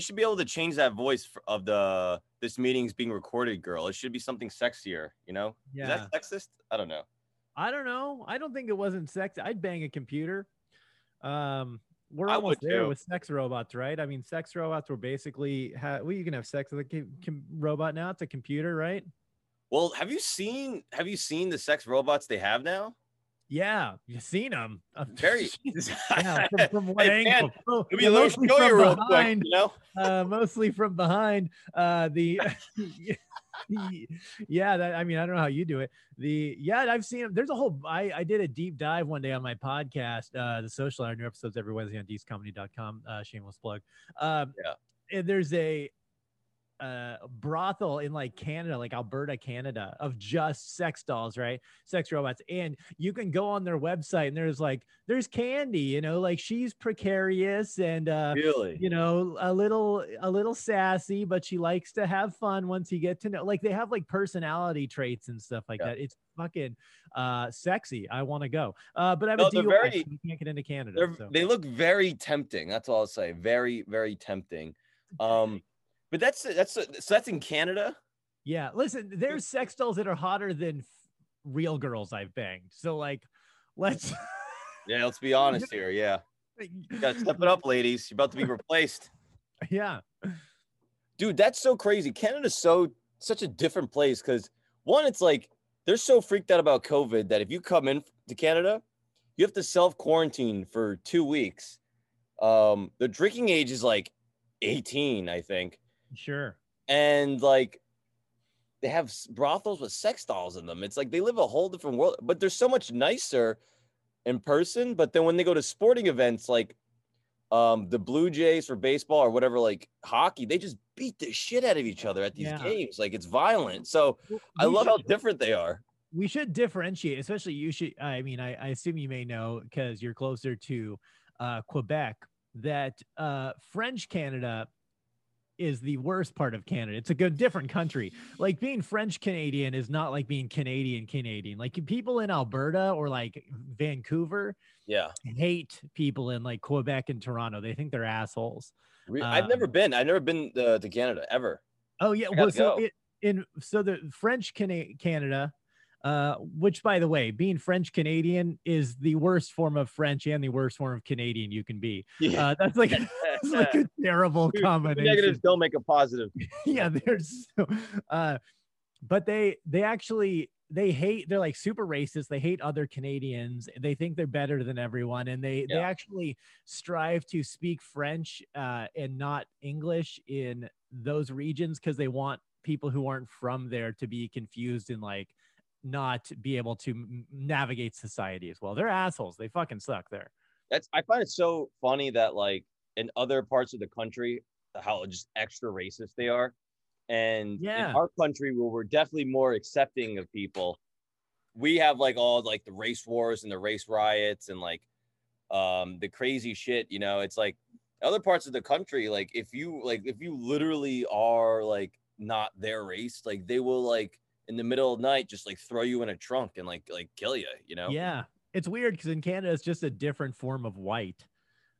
They should be able to change that voice of the "this meeting's being recorded" girl. It should be something sexier, you know? Yeah. Is that sexist? I don't know. I don't know. I don't think it wasn't sexist. I'd bang a computer. We're almost there with sex robots, right? I mean, sex robots were basically well, you can have sex with a robot now. It's a computer, right? Well, have you seen the sex robots they have now? Yeah, you've seen them. Very. Yeah, from what angle? Oh, mostly from behind. Quick, you know? Mostly from behind. Yeah, that, I mean, I don't know how you do it. I've seen them. There's a whole. I did a deep dive one day on my podcast, the Social Hour. New episodes every Wednesday on deescomedy.com. Shameless plug. Yeah. And there's a brothel in like Canada, like Alberta, Canada, of just sex dolls, right? Sex robots. And you can go on their website and there's Candy, you know, like she's precarious and, really? You know, a little sassy, but she likes to have fun once you get to know, like they have like personality traits and stuff like that. It's fucking sexy. I want to go. But I have a DUI, so I can't get into Canada. So. They look very tempting. That's all I'll say. Very, very tempting. But that's in Canada. Yeah, listen, there's sex dolls that are hotter than real girls I've banged. So like, let's be honest here. Yeah, you gotta step it up, ladies. You're about to be replaced. Yeah, dude, that's so crazy. Canada's such a different place because one, it's like they're so freaked out about COVID that if you come in to Canada, you have to self quarantine for 2 weeks. The drinking age is like 18, I think. Sure. And like they have brothels with sex dolls in them. It's like they live a whole different world, but they're so much nicer in person. But then when they go to sporting events like the Blue Jays for baseball or whatever, like hockey, they just beat the shit out of each other at these games. Like it's violent. So I love how different they are. We should differentiate, especially you should. I mean, I assume you may know because you're closer to Quebec that French Canada is the worst part of Canada. It's a good different country. Like being French Canadian is not like being Canadian. Like people in Alberta or like Vancouver hate people in like Quebec and Toronto. They think they're assholes. I've never been to Canada ever. Oh yeah. Well, so the French Canada, which by the way, being French Canadian is the worst form of French and the worst form of Canadian you can be. That's like it's like a terrible combination. Negatives don't make a positive. Yeah, there's so, but they're like super racist. They hate other Canadians. They think they're better than everyone. And they actually strive to speak French and not English in those regions because they want people who aren't from there to be confused and like not be able to navigate society as well. They're assholes. They fucking suck there. I find it so funny that like in other parts of the country, how just extra racist they are. And in our country where we're definitely more accepting of people, we have like all like the race wars and the race riots and like the crazy shit, you know. It's like other parts of the country, like if you literally are like not their race, like they will like in the middle of the night just like throw you in a trunk and like kill you, you know? Yeah. It's weird because in Canada it's just a different form of white.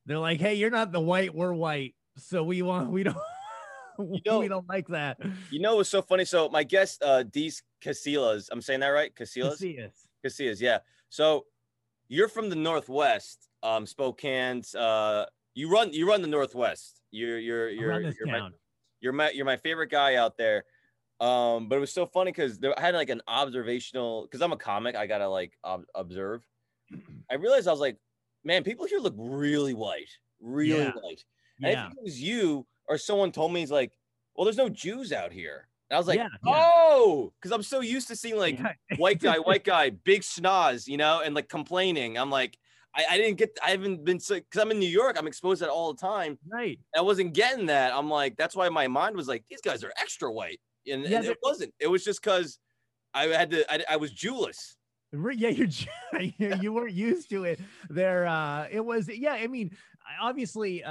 They're like, hey, you're not the white, we're white. So we don't like that. You know what's so funny? So my guest, Dees Casillas, I'm saying that right? Casillas, yeah. So you're from the Northwest, Spokane's. You run the Northwest. You're my favorite guy out there. But it was so funny because I had like an observational, because I'm a comic, I gotta like observe. I realized I was like, man, people here look really white, really white. And if it was you or someone told me, he's like, well, there's no Jews out here. And I was like, because I'm so used to seeing like white guy, big schnoz, you know, and like complaining. I'm like, I haven't been sick because I'm in New York. I'm exposed to that all the time. Right. I wasn't getting that. I'm like, that's why my mind was like, these guys are extra white. And it wasn't. It was just because I was Jewless. Yeah, you weren't used to it. I mean, obviously,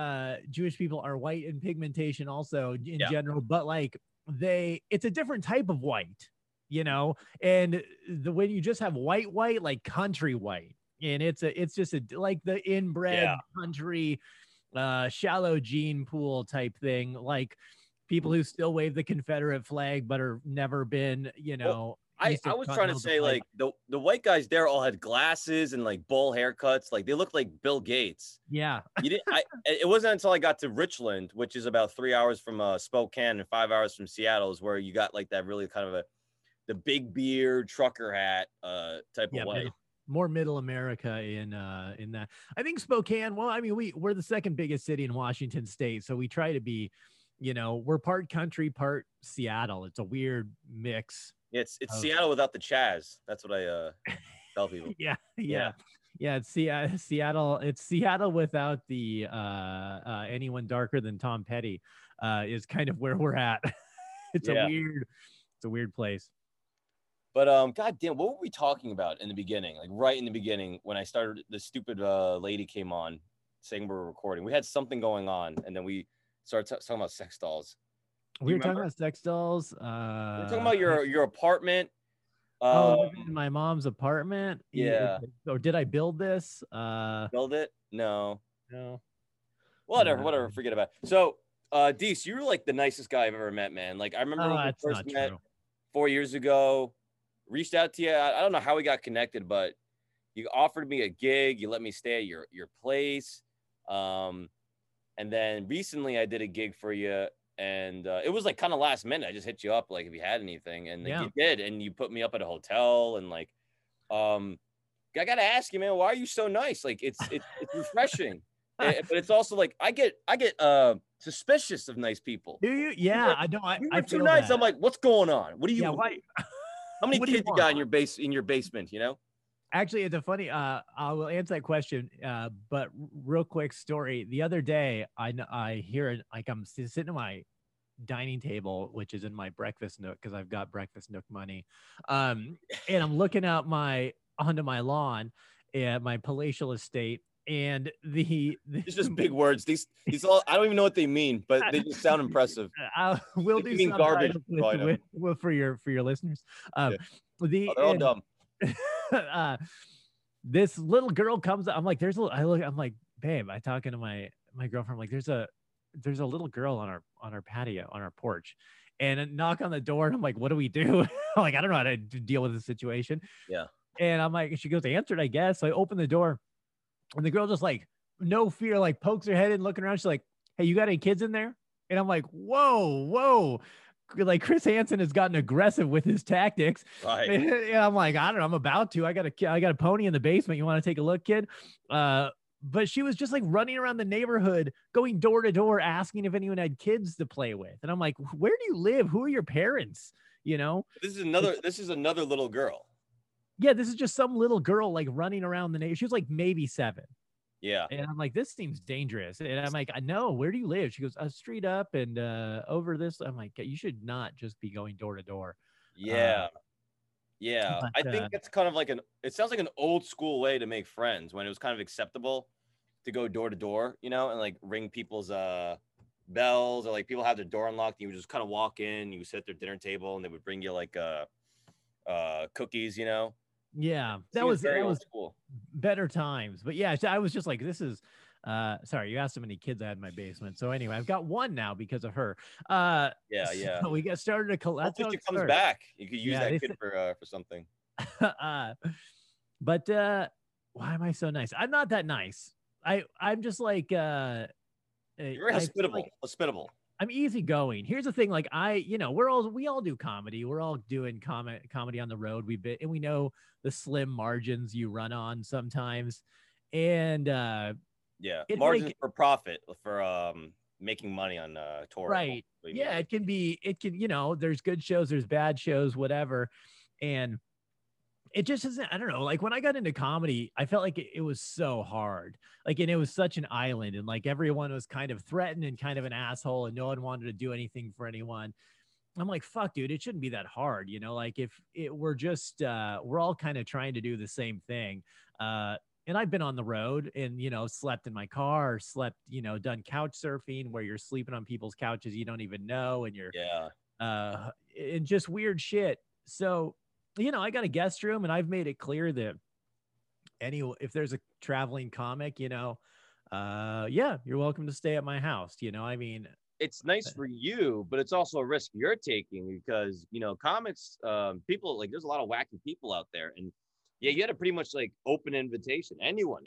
Jewish people are white in pigmentation also in general, but like it's a different type of white, you know. And when you just have white, like country white, and it's just like the inbred country. shallow gene pool type thing, like people who still wave the Confederate flag but are never been, you know. Well, I was trying to say, like, the white guys there all had glasses and like bowl haircuts, like they looked like Bill Gates. Yeah, you didn't. It wasn't until I got to Richland, which is about 3 hours from Spokane and 5 hours from Seattle, is where you got like that really kind of the big beard trucker hat type of white. More middle America in that. I think Spokane, well, I mean, we're the second biggest city in Washington state. So we try to be, you know, we're part country, part Seattle. It's a weird mix. It's Seattle without the Chaz. That's what I tell people. Yeah. It's Seattle. It's Seattle without the anyone darker than Tom Petty is kind of where we're at. It's a weird place. But goddamn, what were we talking about in the beginning? Like right in the beginning when I started, the stupid lady came on saying we were recording. We had something going on, and then we started talking about sex dolls. We were talking about sex dolls. We were talking about your apartment. Living in my mom's apartment. Yeah. Or did I build this? Build it? No. Whatever. Forget about it. So, Dees, you were like the nicest guy I've ever met, man. Like I remember when we first met 4 years ago. Reached out to you. I don't know how we got connected, but you offered me a gig. You let me stay at your place. And then recently I did a gig for you. And it was like kind of last minute. I just hit you up, like if you had anything. And you did. And you put me up at a hotel. And like, I got to ask you, man, why are you so nice? Like it's refreshing. But it's also like I get suspicious of nice people. Do you? Yeah, like, I don't. I'm too nice. That. I'm like, what's going on? What are you? Yeah, why? How many kids you got in your basement, you know? Actually, it's a funny, I will answer that question, but real quick story. The other day, I hear, like I'm sitting at my dining table, which is in my breakfast nook, because I've got breakfast nook money. And I'm looking out onto my lawn at my palatial estate. And it's just big words. These all, I don't even know what they mean, but they just sound impressive. I will do some garbage for your listeners. They're all dumb. This little girl comes. I'm like, I'm like, babe. I talking to my girlfriend. I'm like, there's a little girl on our patio, on our porch, and a knock on the door. And I'm like, what do we do? I'm like, I don't know how to deal with the situation. Yeah. And I'm like, she goes, answered, I guess. So I open the door. And the girl just like, no fear, like pokes her head in, looking around. She's like, hey, you got any kids in there? And I'm like, whoa. Like Chris Hansen has gotten aggressive with his tactics. Right. And I'm like, I don't know. I'm about to. I got a pony in the basement. You want to take a look, kid? But she was just like running around the neighborhood, going door to door, asking if anyone had kids to play with. And I'm like, where do you live? Who are your parents? You know, this is another little girl. Yeah, this is just some little girl like running around the neighborhood. She was like maybe 7. Yeah. And I'm like, this seems dangerous. And I'm like, I know. Where do you live? She goes, a street up and over this. I'm like, you should not just be going door to door. Yeah. Yeah. But, I think it's kind of like it sounds like an old school way to make friends, when it was kind of acceptable to go door to door, you know, and like ring people's bells, or like people have their door unlocked. And you would just kind of walk in, you would sit at their dinner table, and they would bring you like cookies, you know. Yeah, that was cool. Better times. But yeah, I was just like, this is sorry, you asked how many kids I had in my basement. So anyway, I've got one now because of her. Yeah. So we got started to collect. She comes back. You could use that kid for something. But why am I so nice? I'm not that nice. I'm just like you're hospitable. Like, hospitable. I'm easygoing. Here's the thing. Like we all do comedy. We're all doing comedy on the road. And we know the slim margins you run on sometimes. And margins like, for profit, for making money on tour. Right. Yeah. It can, you know, there's good shows, there's bad shows, whatever. And it just isn't, I don't know. Like when I got into comedy, I felt like it was so hard. Like, and it was such an island, and like everyone was kind of threatened and kind of an asshole, and no one wanted to do anything for anyone. I'm like, fuck, dude, it shouldn't be that hard. You know, like if it were just, we're all kind of trying to do the same thing. And I've been on the road and, you know, slept in my car, or slept, you know, done couch surfing where you're sleeping on people's couches you don't even know. And you're, and just weird shit. So, you know, I got a guest room, and I've made it clear that if there's a traveling comic, you know, yeah, you're welcome to stay at my house. You know, I mean, it's nice for you, but it's also a risk you're taking because, you know, comics, people, like, there's a lot of wacky people out there. And yeah, you had a pretty much like open invitation. Anyone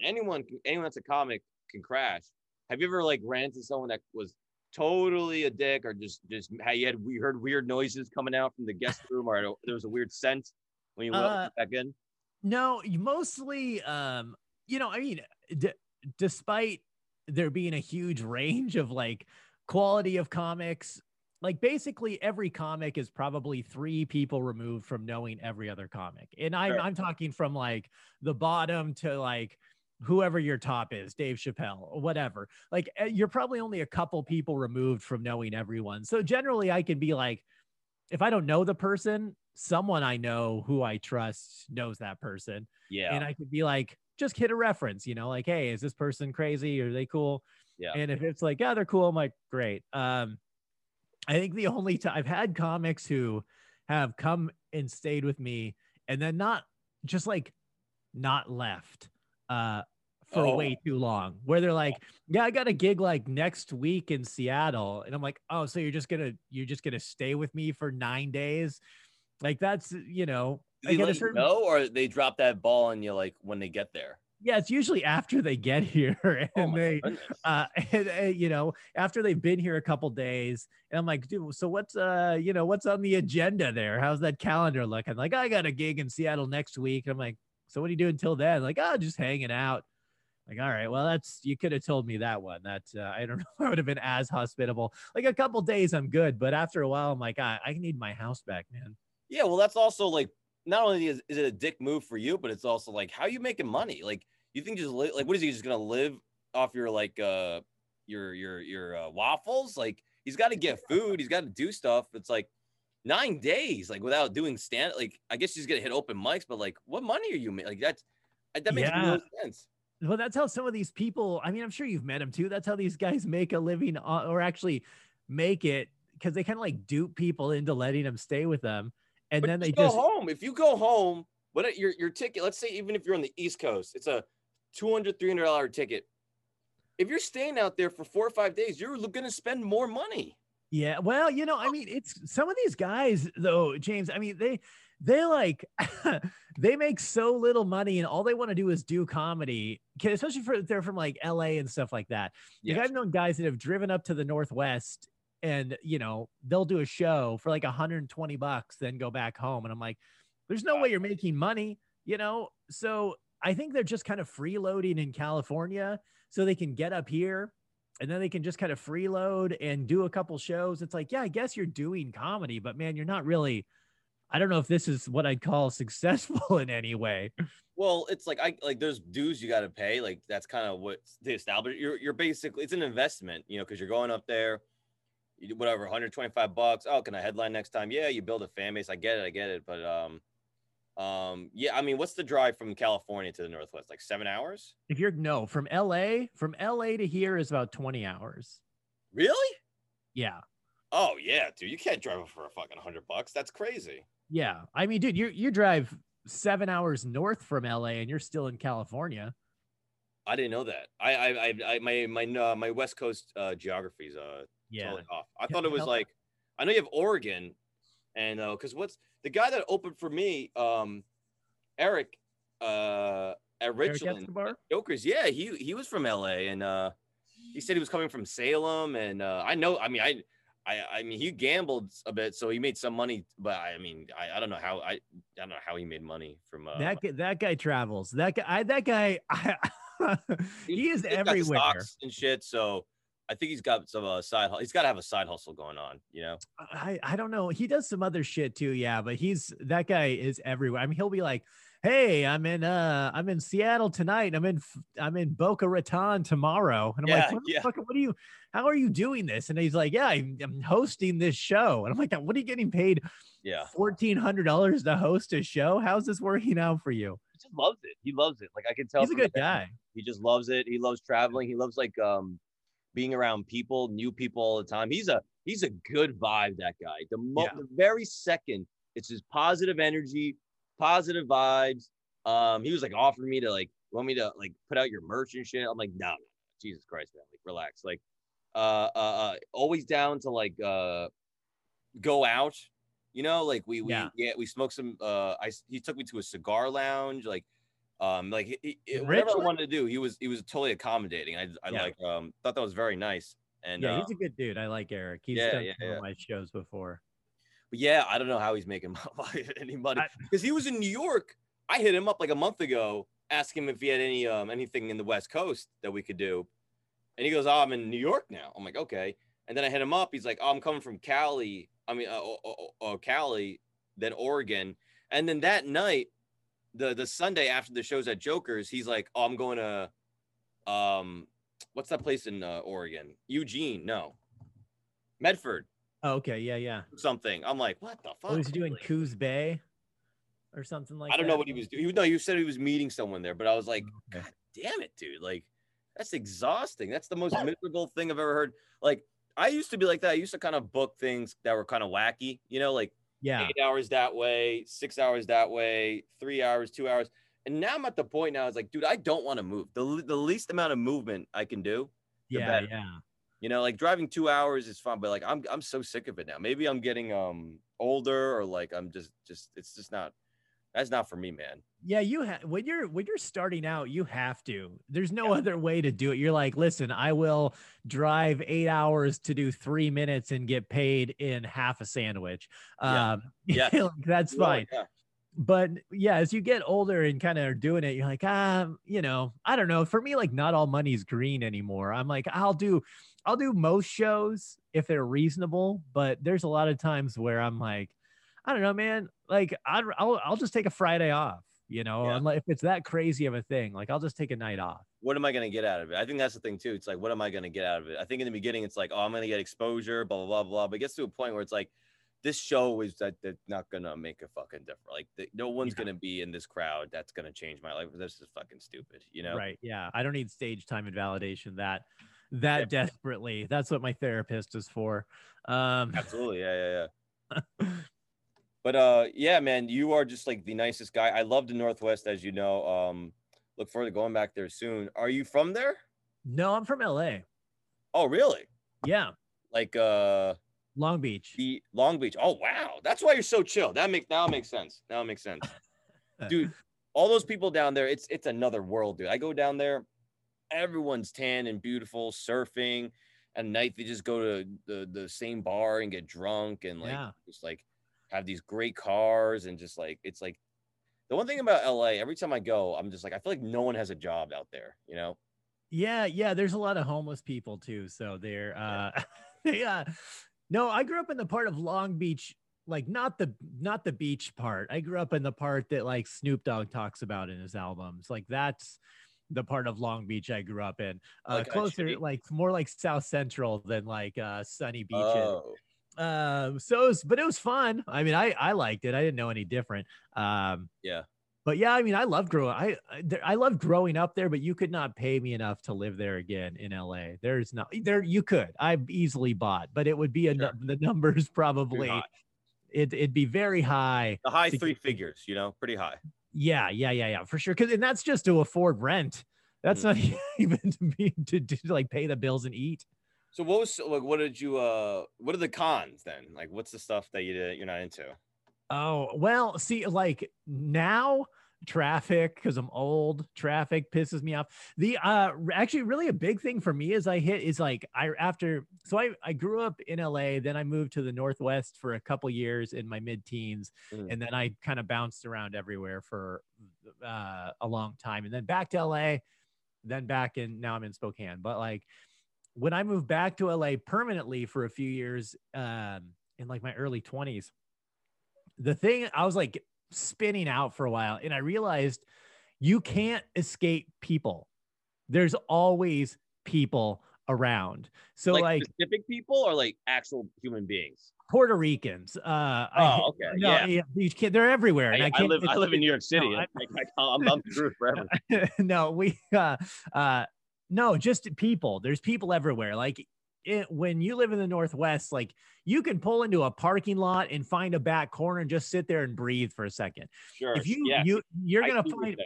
that's a comic can crash. Have you ever like ran to someone that was totally a dick, or just how you had, we heard weird noises coming out from the guest room, or there was a weird scent when you went back in? No, mostly, you know, I mean, despite there being a huge range of like quality of comics, like basically every comic is probably three people removed from knowing every other comic. And I'm, sure. I'm talking from like the bottom to like whoever your top is, Dave Chappelle or whatever. Like, you're probably only a couple people removed from knowing everyone. So generally I can be like, if I don't know the person, someone I know who I trust knows that person. Yeah. And I could be like, just hit a reference, you know, like, hey, is this person crazy? Are they cool? Yeah. And if it's like, yeah, they're cool, I'm like, great. I think the only time I've had comics who have come and stayed with me and then not just like not left for way too long, where they're like, yeah, I got a gig like next week in Seattle. And I'm like, oh, so you're just gonna stay with me for 9 days? Like, that's, you know, do they let you know, or they drop that ball on you like when they get there? Yeah, it's usually after they get here, and you know, after they've been here a couple days, and I'm like, dude, so what's, you know, what's on the agenda there? How's that calendar looking? Like, I got a gig in Seattle next week. And I'm like, so what do you do until then? Like, oh, just hanging out. Like, all right, well, that's, you could have told me that one. That I don't know, I would have been as hospitable. Like a couple days, I'm good, but after a while, I'm like, I need my house back, man. Yeah, well, that's also like, not only is it a dick move for you, but it's also like, how are you making money? Like, you think just like, what is he just gonna live off your like your waffles? Like, he's got to get food, he's got to do stuff. It's like 9 days like without doing stand. Like, I guess he's gonna hit open mics, but like, what money are you making? Like, that makes no sense. Well, that's how some of these people. I mean, I'm sure you've met them too. That's how these guys make a living, or actually make it, because they kind of like dupe people into letting them stay with them. And but then they go home. If you go home, what your ticket, let's say, even if you're on the East Coast, it's a $200, $300 ticket. If you're staying out there for 4 or 5 days, you're going to spend more money. Yeah. Well, you know, I mean, it's some of these guys though, James, I mean, they like, they make so little money and all they want to do is do comedy, especially if they're from like LA and stuff like that. Yes. Like, I've known guys that have driven up to the Northwest, and, you know, they'll do a show for like $120, then go back home. And I'm like, there's no way you're making money, you know? So I think they're just kind of freeloading in California so they can get up here, and then they can just kind of freeload and do a couple shows. It's like, yeah, I guess you're doing comedy, but man, you're not really, I don't know if this is what I'd call successful in any way. Well, it's like, there's dues you got to pay. Like, that's kind of what they established. You're basically, it's an investment, you know, cause you're going up there, whatever, $125. Oh, can I headline next time? Yeah, you build a fan base. I get it. But yeah, I mean, what's the drive from California to the Northwest? Like 7 hours? If you're from LA to here is about 20 hours. Really? Yeah. Oh yeah, dude, you can't drive for a fucking $100. That's crazy. Yeah, I mean, dude, you drive 7 hours north from LA and you're still in California. I didn't know that. My West Coast geography's yeah, totally off. I thought it was like, I know you have Oregon, and because what's the guy that opened for me, Eric at Richland Jokers? Yeah, he was from LA, and he said he was coming from Salem, and I know, I mean, I mean he gambled a bit, so he made some money, but I mean, I don't know how I don't know how he made money from that guy travels. That guy he is everywhere, stocks and shit, so I think he's got some side hustle. He's got to have a side hustle going on, you know? I don't know. He does some other shit too. Yeah. But that guy is everywhere. I mean, he'll be like, hey, I'm in Seattle tonight. I'm in Boca Raton tomorrow. And I'm like, how are you doing this? And he's like, yeah, I'm hosting this show. And I'm like, what are you getting paid? Yeah. $1,400 to host a show. How's this working out for you? He just loves it. He loves it. Like, I can tell. He's a good guy. He just loves it. He loves traveling. He loves like, being around people, new people all the time. He's a good vibe, that guy. The very second, it's just positive energy, positive vibes. He was like offering me to like, want me to like put out your merch and shit. I'm like, no, Jesus Christ, man, like relax. Like always down to like go out, you know, like we smoked some he took me to a cigar lounge, like whatever I wanted to do, he was totally accommodating. I like thought that was very nice. And yeah, he's a good dude. I like Eric. He's done my shows before. But yeah, I don't know how he's making any money, because he was in New York. I hit him up like a month ago, asking him if he had any anything in the West Coast that we could do, and he goes, "Oh, I'm in New York now." I'm like, "Okay." And then I hit him up. He's like, "Oh, I'm coming from Cali. I mean, Cali, then Oregon." And then that night, the Sunday after the show's at Joker's, he's like, "Oh, I'm going to, what's that place in Oregon? Eugene? No, Medford." Oh, okay, yeah. Something. I'm like, what the fuck? What was he doing? Coos Bay, or something like that. I don't know what he was doing. No, you said he was meeting someone there, but I was like, okay. God damn it, dude! Like, that's exhausting. That's the most miserable thing I've ever heard. Like, I used to be like that. I used to kind of book things that were kind of wacky, you know, like 8 hours that way, 6 hours that way, 3 hours, 2 hours. And now I'm at the point now, it's like, dude, I don't want to move. The least amount of movement I can do, the better. Yeah. You know, like driving 2 hours is fun, but like I'm so sick of it now. Maybe I'm getting older, or like I'm just it's just not, that's not for me, man. Yeah, you when you're starting out, you have to. There's no other way to do it. You're like, listen, I will drive 8 hours to do 3 minutes and get paid in half a sandwich. That's fine. Yeah. But yeah, as you get older and kind of are doing it, you're like, you know, I don't know. For me, like, not all money's green anymore. I'm like, I'll do most shows if they're reasonable, but there's a lot of times where I'm like, I don't know, man. Like, I'll just take a Friday off, you know. I'm like, if it's that crazy of a thing, like, I'll just take a night off. What am I gonna get out of it? I think that's the thing too. It's like, what am I gonna get out of it? I think in the beginning, it's like, oh, I'm gonna get exposure, blah blah blah blah. But it gets to a point where it's like, this show is that's not gonna make a fucking difference. Like, no one's gonna be in this crowd that's gonna change my life. This is fucking stupid, you know? Right? Yeah. I don't need stage time and validation that desperately. That's what my therapist is for. Absolutely. Yeah. But yeah, man, you are just like the nicest guy. I love the Northwest, as you know. Look forward to going back there soon. Are you from there? No, I'm from LA. Oh, really? Yeah. Like Long Beach. Long Beach. Oh, wow. That's why you're so chill. Now it makes sense. Dude, all those people down there, it's another world, dude. I go down there, everyone's tan and beautiful, surfing. At night, they just go to the same bar and get drunk and just like have these great cars, and just like, it's like the one thing about LA, every time I go, I'm just like, I feel like no one has a job out there, you know? Yeah. There's a lot of homeless people too. So they're No, I grew up in the part of Long Beach, like not the beach part. I grew up in the part that like Snoop Dogg talks about in his albums. Like, that's the part of Long Beach I grew up in. Closer, like more like South Central than like sunny beaches. Oh. But it was fun. I mean, I liked it. I didn't know any different. But yeah, I mean, I love growing up there, but you could not pay me enough to live there again in LA. There's not there. You could, I've easily bought, but it would be the numbers probably. It'd be very high. The high three figures, you know, pretty high. Yeah, for sure. Cause, and that's just to afford rent. That's not even to like pay the bills and eat. So what are the cons then? Like, what's the stuff that you're not into? Oh, well, see, like now traffic, because I'm old, traffic pisses me off. The actually really a big thing for me I grew up in LA, then I moved to the Northwest for a couple years in my mid-teens, and then I kind of bounced around everywhere for a long time, and then back to LA, then back in, now I'm in Spokane. But like when I moved back to LA permanently for a few years in like my early 20s, the thing, I was like spinning out for a while, and I realized you can't escape people. There's always people around. So like specific people or like actual human beings? Puerto Ricans. You can't, they're everywhere. And I live in New York City. I'm screwed forever. Just people. There's people everywhere. Like, when you live in the Northwest, like you can pull into a parking lot and find a back corner and just sit there and breathe for a second. Sure. If you're going to find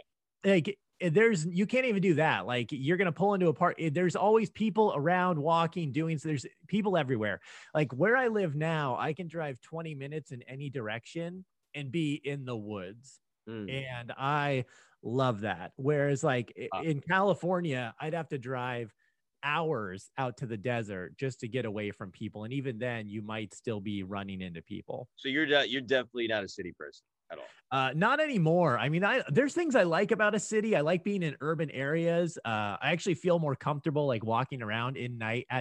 like you can't even do that. Like, you're going to pull into a park. There's always people around walking, doing, so there's people everywhere. Like where I live now, I can drive 20 minutes in any direction and be in the woods. And I love that. Whereas like in California, I'd have to drive hours out to the desert just to get away from people. And even then you might still be running into people. So you're definitely not a city person at all. Not anymore. I mean, there's things I like about a city. I like being in urban areas. I actually feel more comfortable like walking around at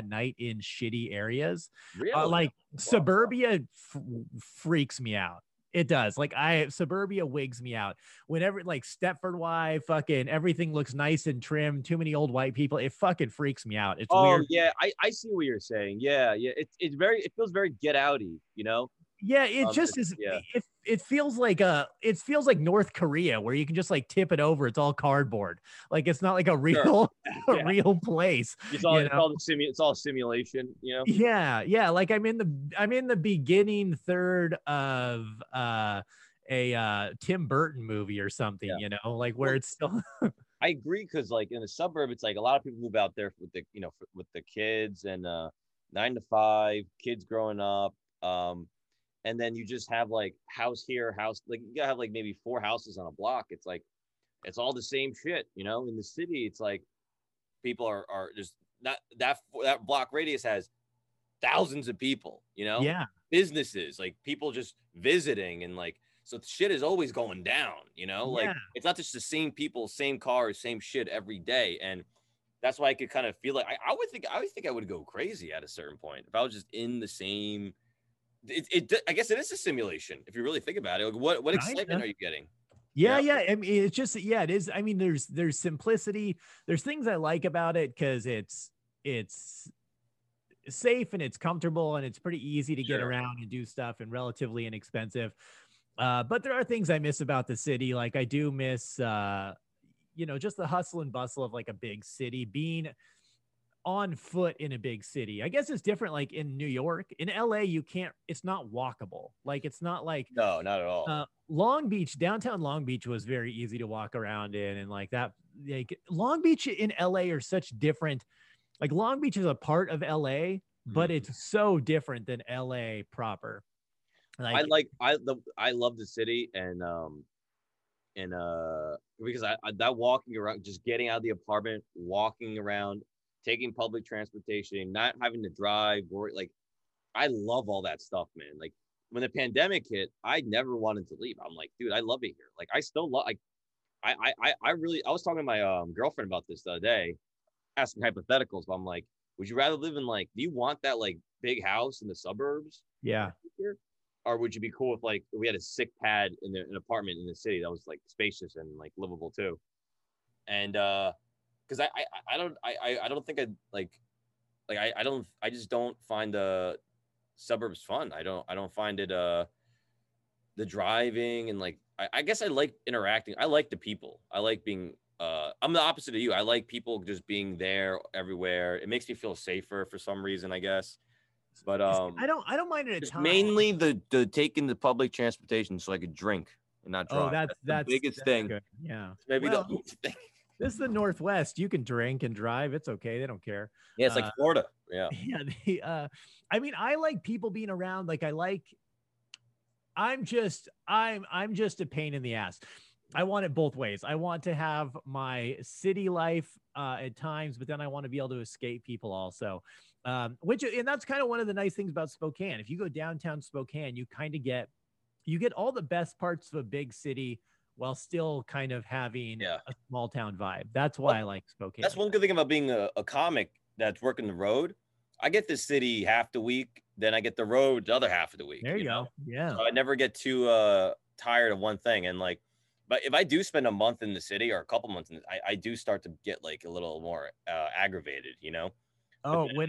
night in shitty areas. Really? Like wow. Suburbia freaks me out. It does. Like suburbia wigs me out whenever like Stepford Wife, fucking everything looks nice and trim. Too many old white people. It fucking freaks me out. It's weird. Yeah. I see what you're saying. Yeah. Yeah. It feels very get outy, you know? Yeah. It just is. Yeah. It feels like North Korea where you can just like tip it over. It's all cardboard. Like it's not like a real, sure. Real place. It's all simulation, you know? Yeah. Yeah. Like I'm in the beginning third of a Tim Burton movie or something, yeah. You know, like where it's still. I agree. Cause like in the suburb, it's like a lot of people move out there with the, you know, with the kids and 9 to 5 kids growing up. And then you just have like house here, house, like you gotta have like maybe 4 houses on a block. It's like, it's all the same shit, you know. In the city, it's like people are just not that block radius has thousands of people, you know. Yeah. Businesses, like people just visiting and like, so shit is always going down, you know, like yeah. It's not just the same people, same cars, same shit every day. And that's why I could kind of feel like, I would think I would go crazy at a certain point if I was just in the same. I guess it is a simulation if you really think about it. Like what excitement are you getting? Yeah, yeah, yeah. I mean, it's just it is. I mean, there's simplicity. There's things I like about it because it's safe and it's comfortable and it's pretty easy to get around and do stuff and relatively inexpensive. But there are things I miss about the city. Like I do miss, you know, just the hustle and bustle of like a big city being. On foot in a big city. I guess it's different like in New York. In LA, you can't, it's not walkable. Like it's not like no, not at all. Long Beach, downtown Long Beach was very easy to walk around in and like that. Like Long Beach in LA are such different. Like Long Beach is a part of LA, but it's so different than LA proper. Like, I love the city and because I that walking around, just getting out of the apartment, walking around, taking public transportation, not having to drive, or like, I love all that stuff, man. Like when the pandemic hit, I never wanted to leave. I'm like, dude, I love it here. Like I still love, like, I was talking to my girlfriend about this the other day, asking hypotheticals, but I'm like, would you rather live in like, do you want that like big house in the suburbs? Yeah. Here? Or would you be cool if like, we had a sick pad in an apartment in the city that was like spacious and like livable too. And, because I just don't find the suburbs fun. I don't find it the driving and like I guess I like interacting. I like the people. I like being I'm the opposite of you. I like people just being there everywhere. It makes me feel safer for some reason, I guess. But I don't mind it at times. Mainly the taking the public transportation so I could drink and not drive. Oh, that's the biggest thing. Good. Yeah. Maybe the biggest thing. This is the Northwest. You can drink and drive. It's okay. They don't care. Yeah, it's like Florida. Yeah. Yeah. I mean, I like people being around. Like, I'm just a pain in the ass. I want it both ways. I want to have my city life at times, but then I want to be able to escape people also. And that's kind of one of the nice things about Spokane. If you go downtown Spokane, you kind of get all the best parts of a big city while still kind of having a small town vibe. That's why I like Spokane. That's one good thing about being a comic that's working the road. I get the city half the week, then I get the road the other half of the week. There you go. Know? Yeah. So I never get too tired of one thing. And like, but if I do spend a month in the city or a couple months, I do start to get like a little more aggravated, you know? Oh, go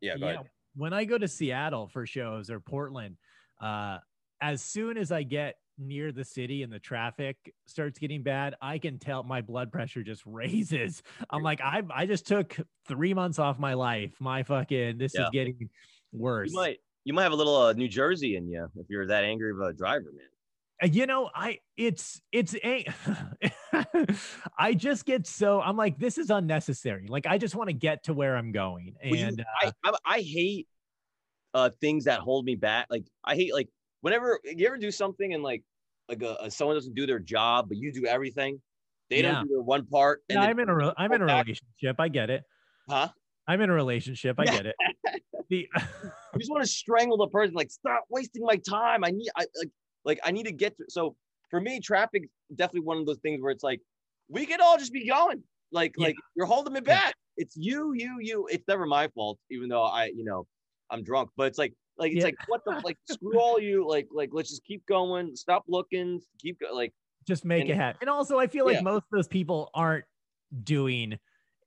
ahead. When I go to Seattle for shows or Portland, as soon as I get near the city and the traffic starts getting bad, I can tell my blood pressure just raises. I'm like, I just took 3 months off my life. My fucking, this is getting worse. You might have a little New Jersey in you if you're that angry of a driver, man. You know, it's I just get so, I'm like, this is unnecessary. Like, I just want to get to where I'm going. And I hate things that hold me back. Like, I hate, like, whenever you ever do something and like someone doesn't do their job, but you do everything. They don't do their one part. And yeah, I'm in a relationship. I get it. Huh? I'm in a relationship. I get it. You just want to strangle the person. Like, stop wasting my time. I need to get to. So for me, traffic definitely one of those things where it's like, we could all just be going. Like you're holding me back. It's you. It's never my fault, even though I'm drunk. But it's like what the screw all you. Like let's just keep going. Stop looking. Keep going. Like just make it happen. And also, I feel like most of those people aren't doing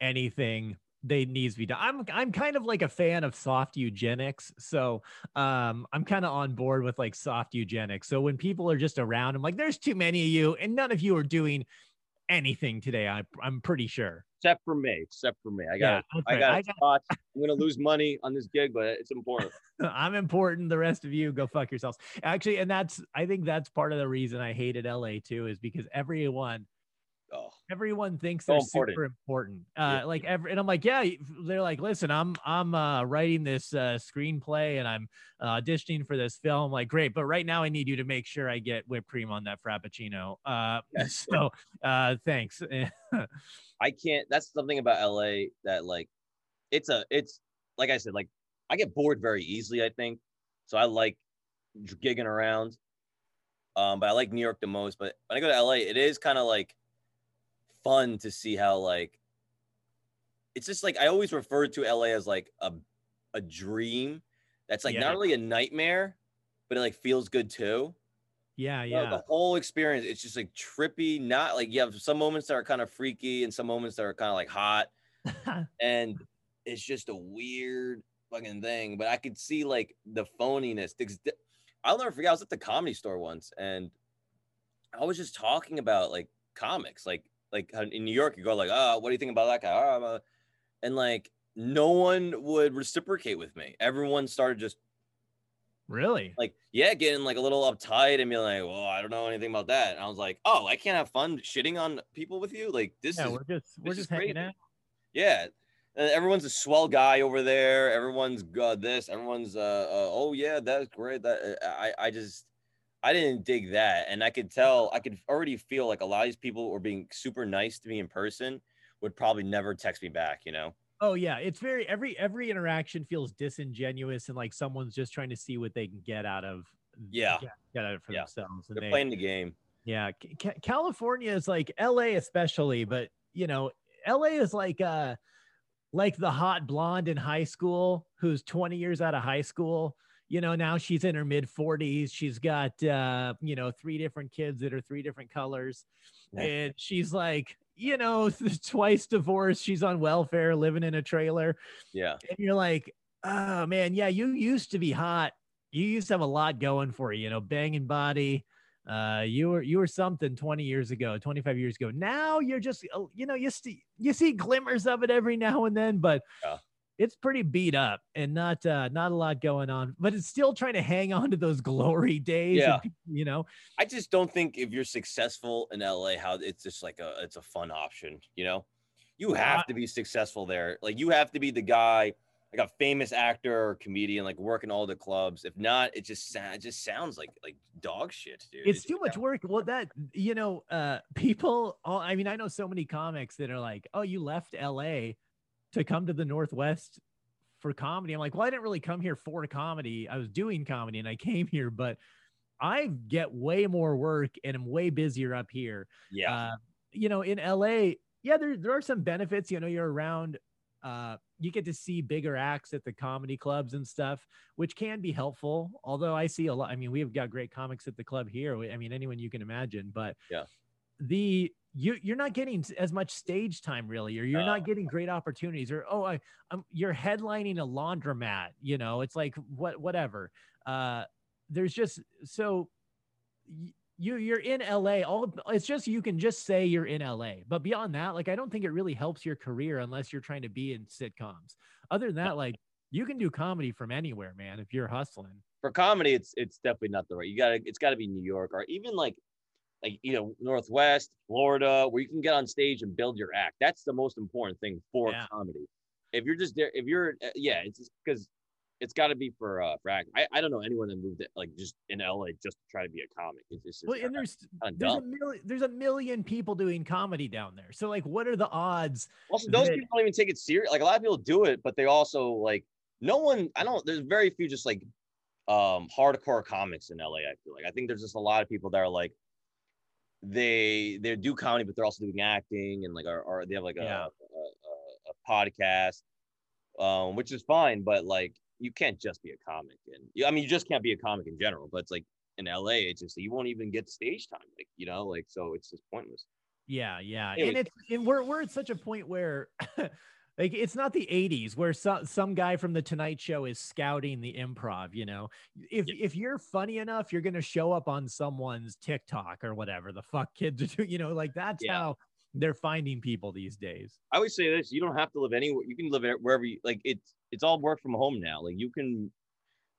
anything they needs to be done. I'm kind of like a fan of soft eugenics. So I'm kind of on board with like soft eugenics. So when people are just around, I'm like, there's too many of you and none of you are doing anything today. I'm pretty sure. Except for me. I got a spot. I'm going to lose money on this gig, but it's important. I'm important. The rest of you go fuck yourselves. Actually. And I think that's part of the reason I hated LA too, is because everyone thinks they're super important. And I'm like, yeah, they're like, listen, I'm writing this screenplay and I'm auditioning for this film. Like, great, but right now I need you to make sure I get whipped cream on that Frappuccino. Thanks. I can't. That's something about LA that it's like I said, like I get bored very easily, I think. So I like gigging around, but I like New York the most. But when I go to LA, it is kind of like fun to see how it's just like I always refer to LA as like a dream that's not really a nightmare, but it like feels good too. The whole experience, it's just like trippy. Not like you have some moments that are kind of freaky and some moments that are kind of like hot and it's just a weird fucking thing. But I could see like the phoniness. I'll never forget, I was at the Comedy Store once and I was just talking about like comics, like in New York, you go like, oh, what do you think about that guy? Oh, and like, no one would reciprocate with me. Everyone started just really getting like a little uptight and be like, well, I don't know anything about that. And I was like, oh, I can't have fun shitting on people with you. Like this is, we're just hanging out. Yeah. And everyone's a swell guy over there. Everyone's this, everyone's, oh yeah, that's great. That I didn't dig that. And I could already feel like a lot of these people who were being super nice to me in person would probably never text me back, you know? Oh yeah. It's very, every interaction feels disingenuous and like someone's just trying to see what they can get out of. Yeah. Get out of it for themselves. And They're playing the game. Yeah. California is like LA especially, but you know, LA is like the hot blonde in high school who's 20 years out of high school. You know, now she's in her mid 40s. She's got, 3 different kids that are 3 different colors. Yeah. And she's like, twice divorced. She's on welfare, living in a trailer. Yeah. And you're like, oh man, yeah, you used to be hot. You used to have a lot going for you, banging body. You were something 20 years ago, 25 years ago. Now you're just, you see glimmers of it every now and then, but it's pretty beat up and not a lot going on, but it's still trying to hang on to those glory days. Yeah. And, I just don't think if you're successful in LA, how it's just like it's a fun option. You have to be successful there. Like you have to be the guy, like a famous actor or comedian, like working all the clubs. If not, it just sounds like dog shit, dude. It's too much work. Well, that, people, I know so many comics that are like, oh, you left LA to come to the Northwest for comedy. I'm like, well, I didn't really come here for comedy. I was doing comedy and I came here, but I get way more work and I'm way busier up here. Yeah. In LA, there are some benefits, you're around, you get to see bigger acts at the comedy clubs and stuff, which can be helpful. Although I see a lot, we've got great comics at the club here. Anyone you can imagine, but you're not getting as much stage time really, or you're not getting great opportunities, or you're headlining a laundromat. It's like whatever. There's just so you're in LA. It's just you can just say you're in LA, but beyond that, I don't think it really helps your career unless you're trying to be in sitcoms. Other than that, you can do comedy from anywhere, man. If you're hustling for comedy, it's definitely not the right. It's got to be New York or even like, you know, Northwest, Florida, where you can get on stage and build your act. That's the most important thing for comedy. If you're just there, if you're, it's just because it's got to be for act. I don't know anyone that moved it, like, just in LA just to try to be a comic. It's just, well, and there's a million people doing comedy down there. So, like, what are the odds? Also, those people don't even take it serious. Like, a lot of people do it, but they also, like, there's very few just, like, hardcore comics in LA, I feel like. I think there's just a lot of people that are, like, they do comedy, but they're also doing acting and, like, or they have, like, a podcast, which is fine, but, like, you can't just be a comic. And I mean, you just can't be a comic in general, but it's like in LA, it's just, you won't even get stage time. Like, you know, like, so it's just pointless. Yeah. Yeah. Anyway. And we're at such a point where like, it's not the 80s where some guy from the Tonight Show is scouting the improv, you know, if you're funny enough, you're going to show up on someone's TikTok or whatever the fuck kids do, you know, like that's how they're finding people these days. I always say this, you don't have to live anywhere. You can live wherever you like. It's all work from home now. Like, you can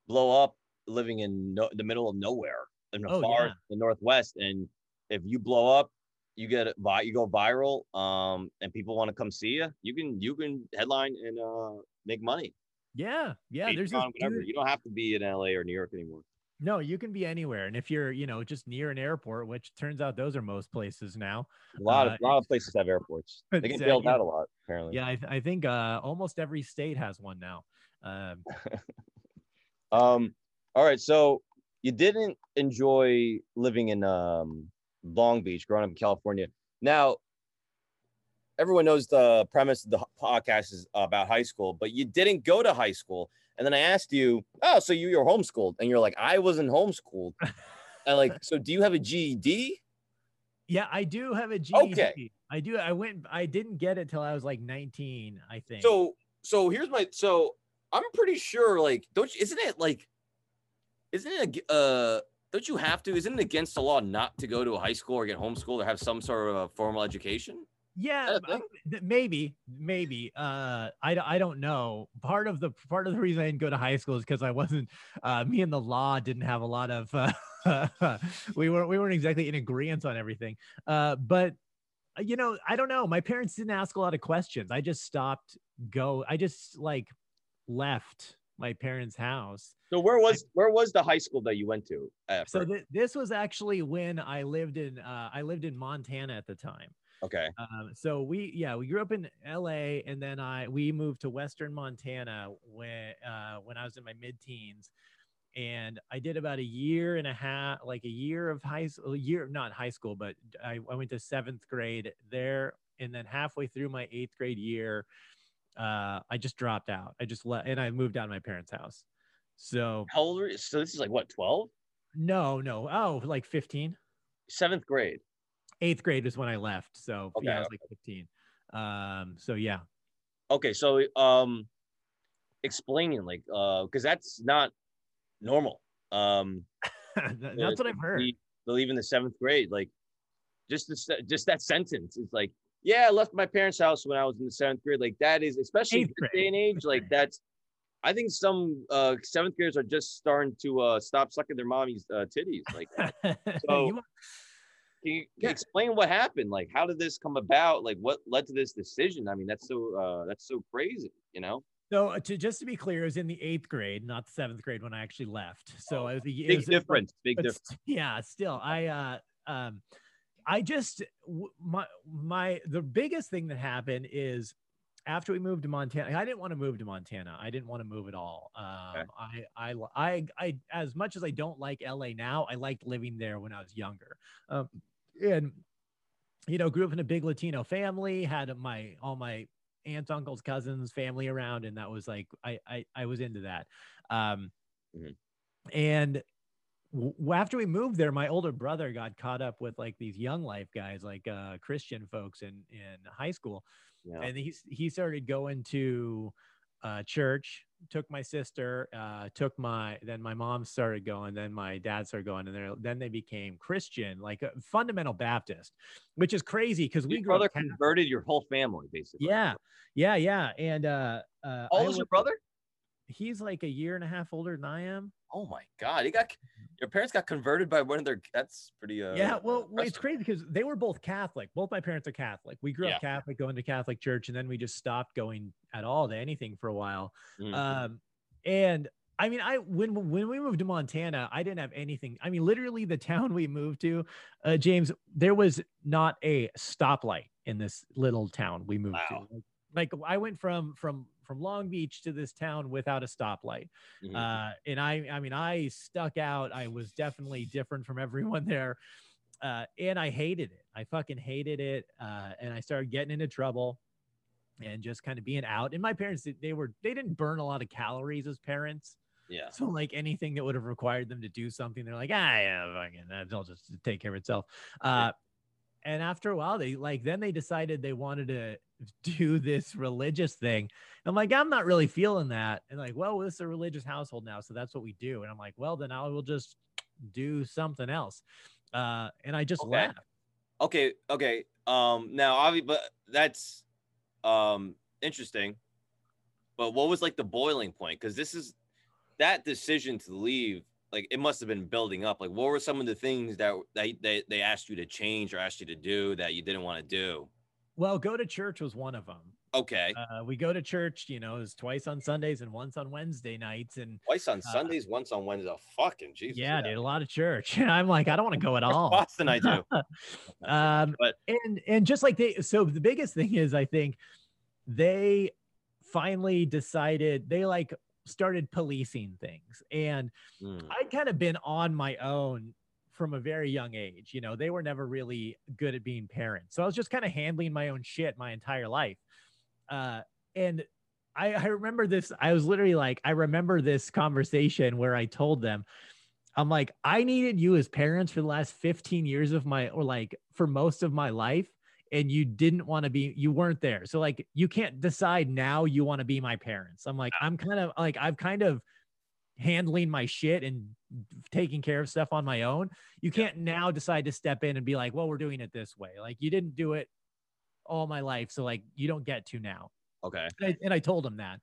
blow up living in the middle of nowhere in the the Northwest. And if you blow up, you go viral, and people want to come see you. You can headline and make money. Yeah, yeah. You don't have to be in LA or New York anymore. No, you can be anywhere. And if you're, you know, just near an airport, which turns out those are most places now. A lot of places have airports. They can build out a lot, apparently. Yeah, I think almost every state has one now. All right. So you didn't enjoy living in Long Beach, growing up in California. Now, everyone knows the premise of the podcast is about high school, but you didn't go to high school. And then I asked you, oh, so you're homeschooled. And you're like, I wasn't homeschooled. And like, so do you have a GED? Yeah, I do have a GED. Okay. I do. I didn't get it till I was like 19, I think. So here's so I'm pretty sure, like, isn't it against the law not to go to a high school or get homeschooled or have some sort of a formal education? Yeah, maybe. I don't know. Part of the reason I didn't go to high school is because I wasn't. Me and the law didn't have a lot of. We weren't exactly in agreement on everything. But you know, I don't know. My parents didn't ask a lot of questions. I just stopped. I just like left my parents' house. So where was the high school that you went to? So this was actually when I lived in Montana at the time. Okay. So we grew up in LA, and then we moved to Western Montana when I was in my mid-teens, and I did about a year of high school, but I went to seventh grade there, and then halfway through my eighth grade year, I just dropped out. I just left, and I moved out of my parents' house. So how old are you? So this is like what, 12? No. Oh, like 15. Seventh grade. Eighth grade was when I left. So okay, I was like 15. So yeah. Okay. So explaining like, cause that's not normal. That's what I've heard. Leaving the seventh grade, like just that sentence. It's like, yeah, I left my parents' house when I was in the seventh grade. Like that is, especially in this day and age, like that's, I think some seventh graders are just starting to stop sucking their mommy's titties. Like, so. Can you explain what happened? Like, how did this come about? Like, what led to this decision? I mean, that's so crazy, you know? So just to be clear, it was in the eighth grade, not the seventh grade when I actually left. So I was big difference. Yeah. Still, the biggest thing that happened is after we moved to Montana, I didn't want to move to Montana. I didn't want to move at all. Okay. As much as I don't like LA now, I liked living there when I was younger. And, you know, grew up in a big Latino family, had all my aunts, uncles, cousins, family around. And that was like, I was into that. And after we moved there, my older brother got caught up with like these young life guys, like Christian folks in high school. Yeah. And he started going to church, took my sister, then my mom started going, then my dad started going, and then they became Christian, like a fundamental Baptist, which is crazy because your brother converted your whole family, basically. Yeah. And all was your brother? he's like a year and a half older than I am. Oh my God. He got, your parents got converted by one of their, that's pretty. Yeah. Well, impressive. It's crazy because they were both Catholic. Both my parents are Catholic. We grew up Catholic, going to Catholic church. And then we just stopped going at all to anything for a while. Mm-hmm. And I mean, when we moved to Montana, I didn't have anything. I mean, literally the town we moved to, James, there was not a stoplight in this little town we moved to. Like I went from Long Beach to this town without a stoplight. Mm-hmm. And I mean, I stuck out. I was definitely different from everyone there. And I hated it. I fucking hated it. And I started getting into trouble and just kind of being out. And my parents, they didn't burn a lot of calories as parents. Yeah. So like anything that would have required them to do something, they're like, yeah, it'll just take care of itself. And after a while, they decided they wanted to do this religious thing. And I'm like, I'm not really feeling that. And like, well, this is a religious household now, so that's what we do. And I'm like, well, then I will just do something else. And I just left. Okay. Now, obviously, but that's interesting. But what was like the boiling point? Because this is that decision to leave. Like it must have been building up. Like, what were some of the things that they asked you to change or asked you to do that you didn't want to do? Well, go to church was one of them. Okay. We go to church, you know, it's twice on Sundays and once on Wednesday nights. And twice on Sundays, once on Wednesday. Fucking Jesus. Yeah, dude, a lot of church. And I'm like, I don't want to go at all. Boston, I do. And just like so the biggest thing is, I think they finally decided they like started policing things, and I'd kind of been on my own from a very young age. You know, they were never really good at being parents, so I was just kind of handling my own shit my entire life. And I remember this, I was literally like, I remember this conversation where I told them, I'm like, I needed you as parents for the last 15 years of my, or like for most of my life, and you didn't want to be, you weren't there. So like, you can't decide now you want to be my parents. I'm like, I'm kind of like, I've kind of handling my shit and taking care of stuff on my own. You can't now decide to step in and be like, well, we're doing it this way. Like you didn't do it all my life, so like you don't get to now. Okay. And I told them that,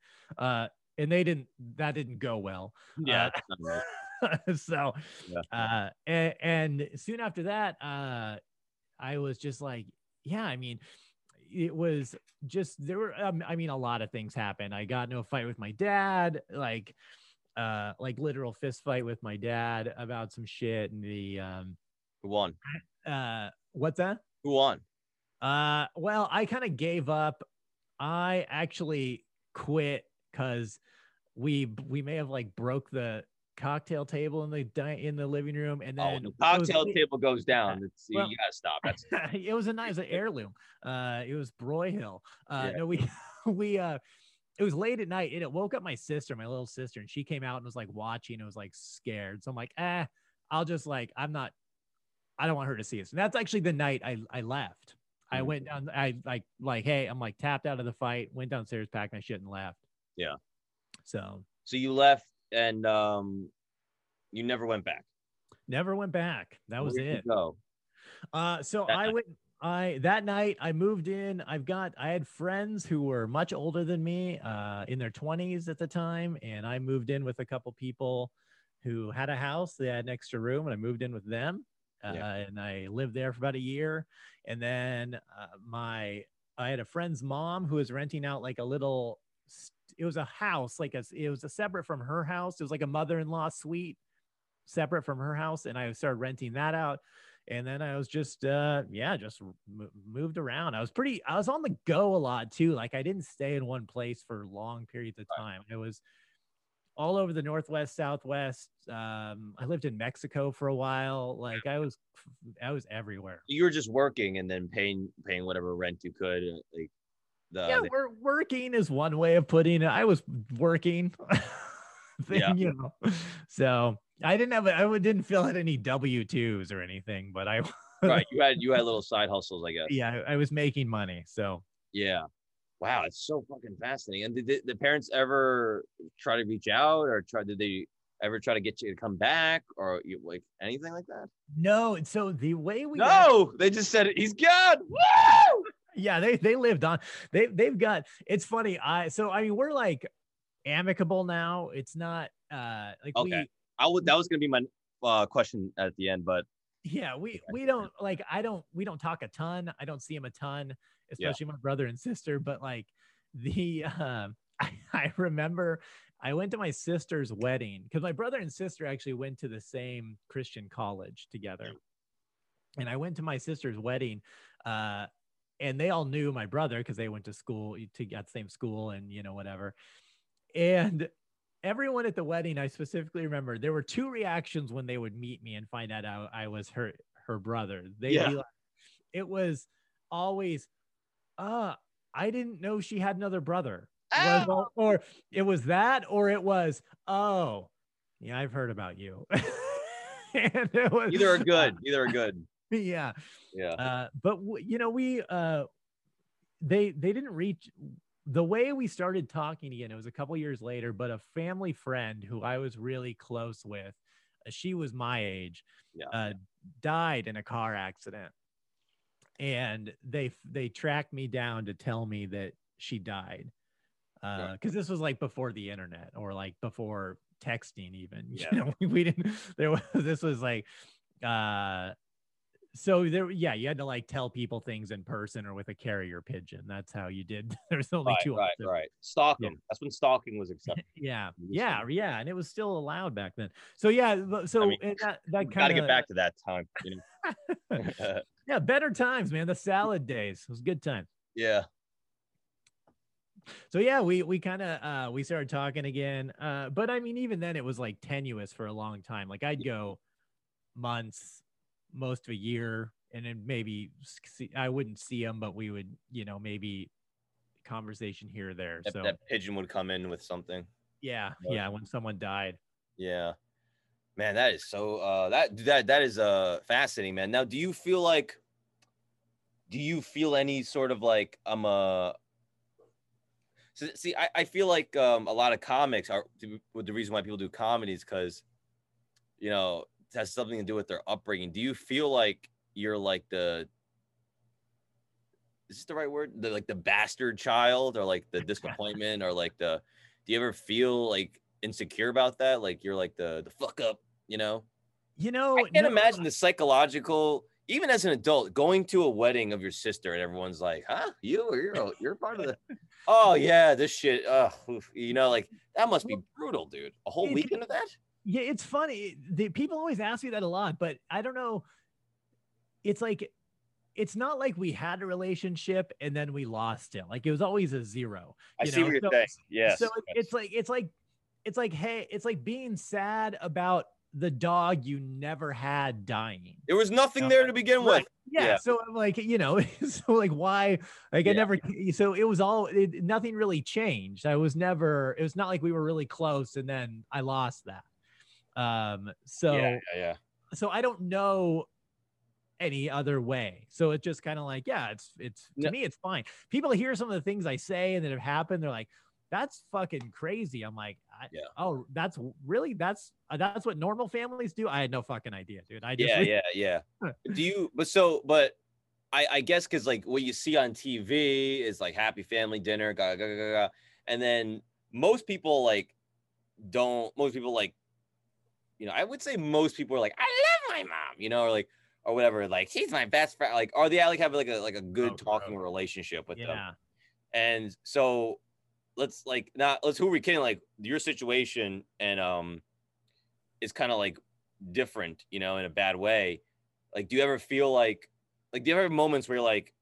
and that didn't go well. Yeah. So, and soon after that, I was just like, yeah, I mean, it was just, there were, I mean, a lot of things happened. I got into a fight with my dad, like literal fist fight with my dad about some shit. And the, who won? What's that? Who won? Well, I kind of gave up. I actually quit because we may have like broke the cocktail table in the living room, and then the cocktail table goes down. It's, well, you gotta stop. That's it was a nice heirloom. It was Broyhill. No, we it was late at night, and it woke up my sister, my little sister, and she came out and was like watching. It was like scared, so I'm like, I'll just like, I don't want her to see us. And that's actually the night I left. I went down. I like hey, I'm like tapped out of the fight. Went downstairs, packed my shit, and left. Yeah. So you left. And you never went back. Never went back. That was it. So that night I moved in. I had friends who were much older than me, in their 20s at the time, and I moved in with a couple people who had a house. They had an extra room, and I moved in with them. And I lived there for about a year, and then I had a friend's mom who was renting out like a little. It was a house, it was a separate from her house. It was like a mother-in-law suite separate from her house. And I started renting that out. And then I was just, just moved around. I was on the go a lot too. Like I didn't stay in one place for long periods of time. It was all over the Northwest, Southwest. I lived in Mexico for a while. Like I was everywhere. You were just working and then paying whatever rent you could. Working is one way of putting it. I was working, you know. So I didn't fill out any W-2s or anything, but I. Right, you had little side hustles, I guess. Yeah, I was making money. So. Yeah, wow, it's so fucking fascinating. And did the parents ever try to reach out, or did they ever try to get you to come back, or like anything like that? No. So the way we. No, they just said he's gone. Woo! Yeah, they lived on. They've got. It's funny. I mean, we're like amicable now. It's not like okay. That was gonna be my question at the end, but yeah, we don't like we don't talk a ton. I don't see him a ton, especially my brother and sister. But like the I remember I went to my sister's wedding because my brother and sister actually went to the same Christian college together. And I went to my sister's wedding and they all knew my brother because they went to school at the same school and, you know, whatever. And everyone at the wedding, I specifically remember there were two reactions when they would meet me and find out I was her brother. They'd be like, it was always, I didn't know she had another brother. Oh. Or it was that, or it was, oh, yeah, I've heard about you. And it was, either are good. Yeah. Yeah. But you know, they didn't reach the way we started talking again. It was a couple years later, but a family friend who I was really close with, she was my age, died in a car accident. And they tracked me down to tell me that she died. Because this was like before the internet or like before texting even, you know, we didn't, this was like, you had to like tell people things in person or with a carrier pigeon. That's how you did. There's only two. Right. Stalking. Yeah. That's when stalking was accepted. Yeah. And it was still allowed back then. So yeah. So I mean, that kind of get back to that time. You know? Yeah. Better times, man. The salad days. It was a good time. Yeah. So yeah, we kind of we started talking again, but I mean even then it was like tenuous for a long time. Like I'd go months, most of a year, and then maybe I wouldn't see him, but we would, you know, maybe conversation here or there. So that pigeon would come in with something. Yeah, when someone died. Yeah, man, that is so that is fascinating, man. Now, do you feel any sort of like see, I feel like a lot of comics the reason why people do comedy is because, you know, it has something to do with their upbringing. Do you feel like you're like is this the right word? The bastard child or like the disappointment or like do you ever feel like insecure about that? Like you're like the fuck up, you know? You know, I can't imagine the psychological, even as an adult, going to a wedding of your sister and everyone's like, huh, you're part of the... Oh yeah, this shit. You know, like that must be brutal, dude. A whole weekend of that. Yeah, it's funny. People always ask me that a lot, but I don't know. It's like, it's not like we had a relationship and then we lost it. Like it was always a zero. I see what you're saying. Yes. So it's like, hey, it's like being sad about the dog you never had dying. There was nothing there to begin with. Yeah. So I'm like, you know, so like why, like I never, so it was all, nothing really changed. It was not like we were really close and then I lost that. So I don't know any other way. So it's just kind of like, yeah, to me, it's fine. People hear some of the things I say and that have happened. They're like, that's fucking crazy. I'm like, oh, that's really, that's what normal families do. I had no fucking idea, dude. I guess because like what you see on TV is like happy family dinner, and then most people you know, I would say most people are like, I love my mom, you know, or like, or whatever, like she's my best friend. Like, are they like have like a good talking relationship with them? And so who are we kidding? Like your situation and is kind of like different, you know, in a bad way. Like, do you ever feel like do you ever have moments where you're like,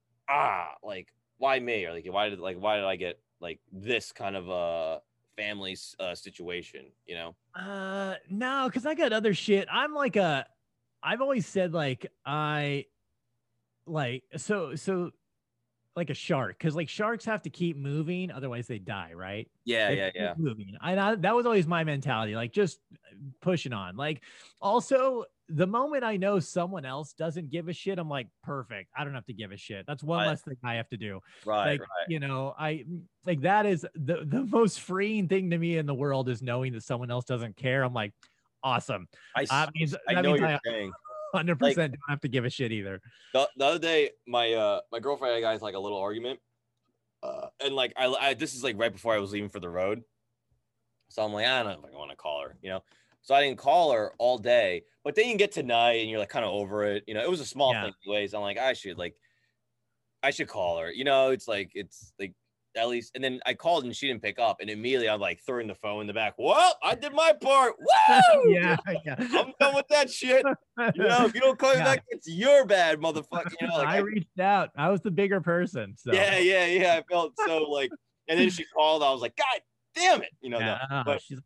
like why me? Or like, why did I get like this kind of family situation, you know? No, cause I got other shit. I've always said like, like a shark, because like sharks have to keep moving, otherwise they die, right? Yeah. Moving. That was always my mentality, like just pushing on. Like also, the moment I know someone else doesn't give a shit, I'm like, perfect. I don't have to give a shit. That's one less thing I have to do. Right. You know, I like that is the most freeing thing to me in the world is knowing that someone else doesn't care. I'm like, awesome. I know what you're saying. 100% don't have to give a shit either. The other day, my girlfriend and I got like a little argument, and like this is like right before I was leaving for the road, So I'm like, I don't know if I want to call her, you know? So I didn't call her all day, but then you get to night and you're like kind of over it. You know, it was a small thing anyways. I'm like, I should call her, you know, it's like, at least. And then I called and she didn't pick up. And immediately I'm like throwing the phone in the back. Well, I did my part. Woo! Yeah. I'm done with that shit. You know, if you don't call me back, it's your bad, motherfucker. You know, like, I reached out. I was the bigger person. So. Yeah. I felt so like, and then she called. I was like, God damn it. You know, no, but she's,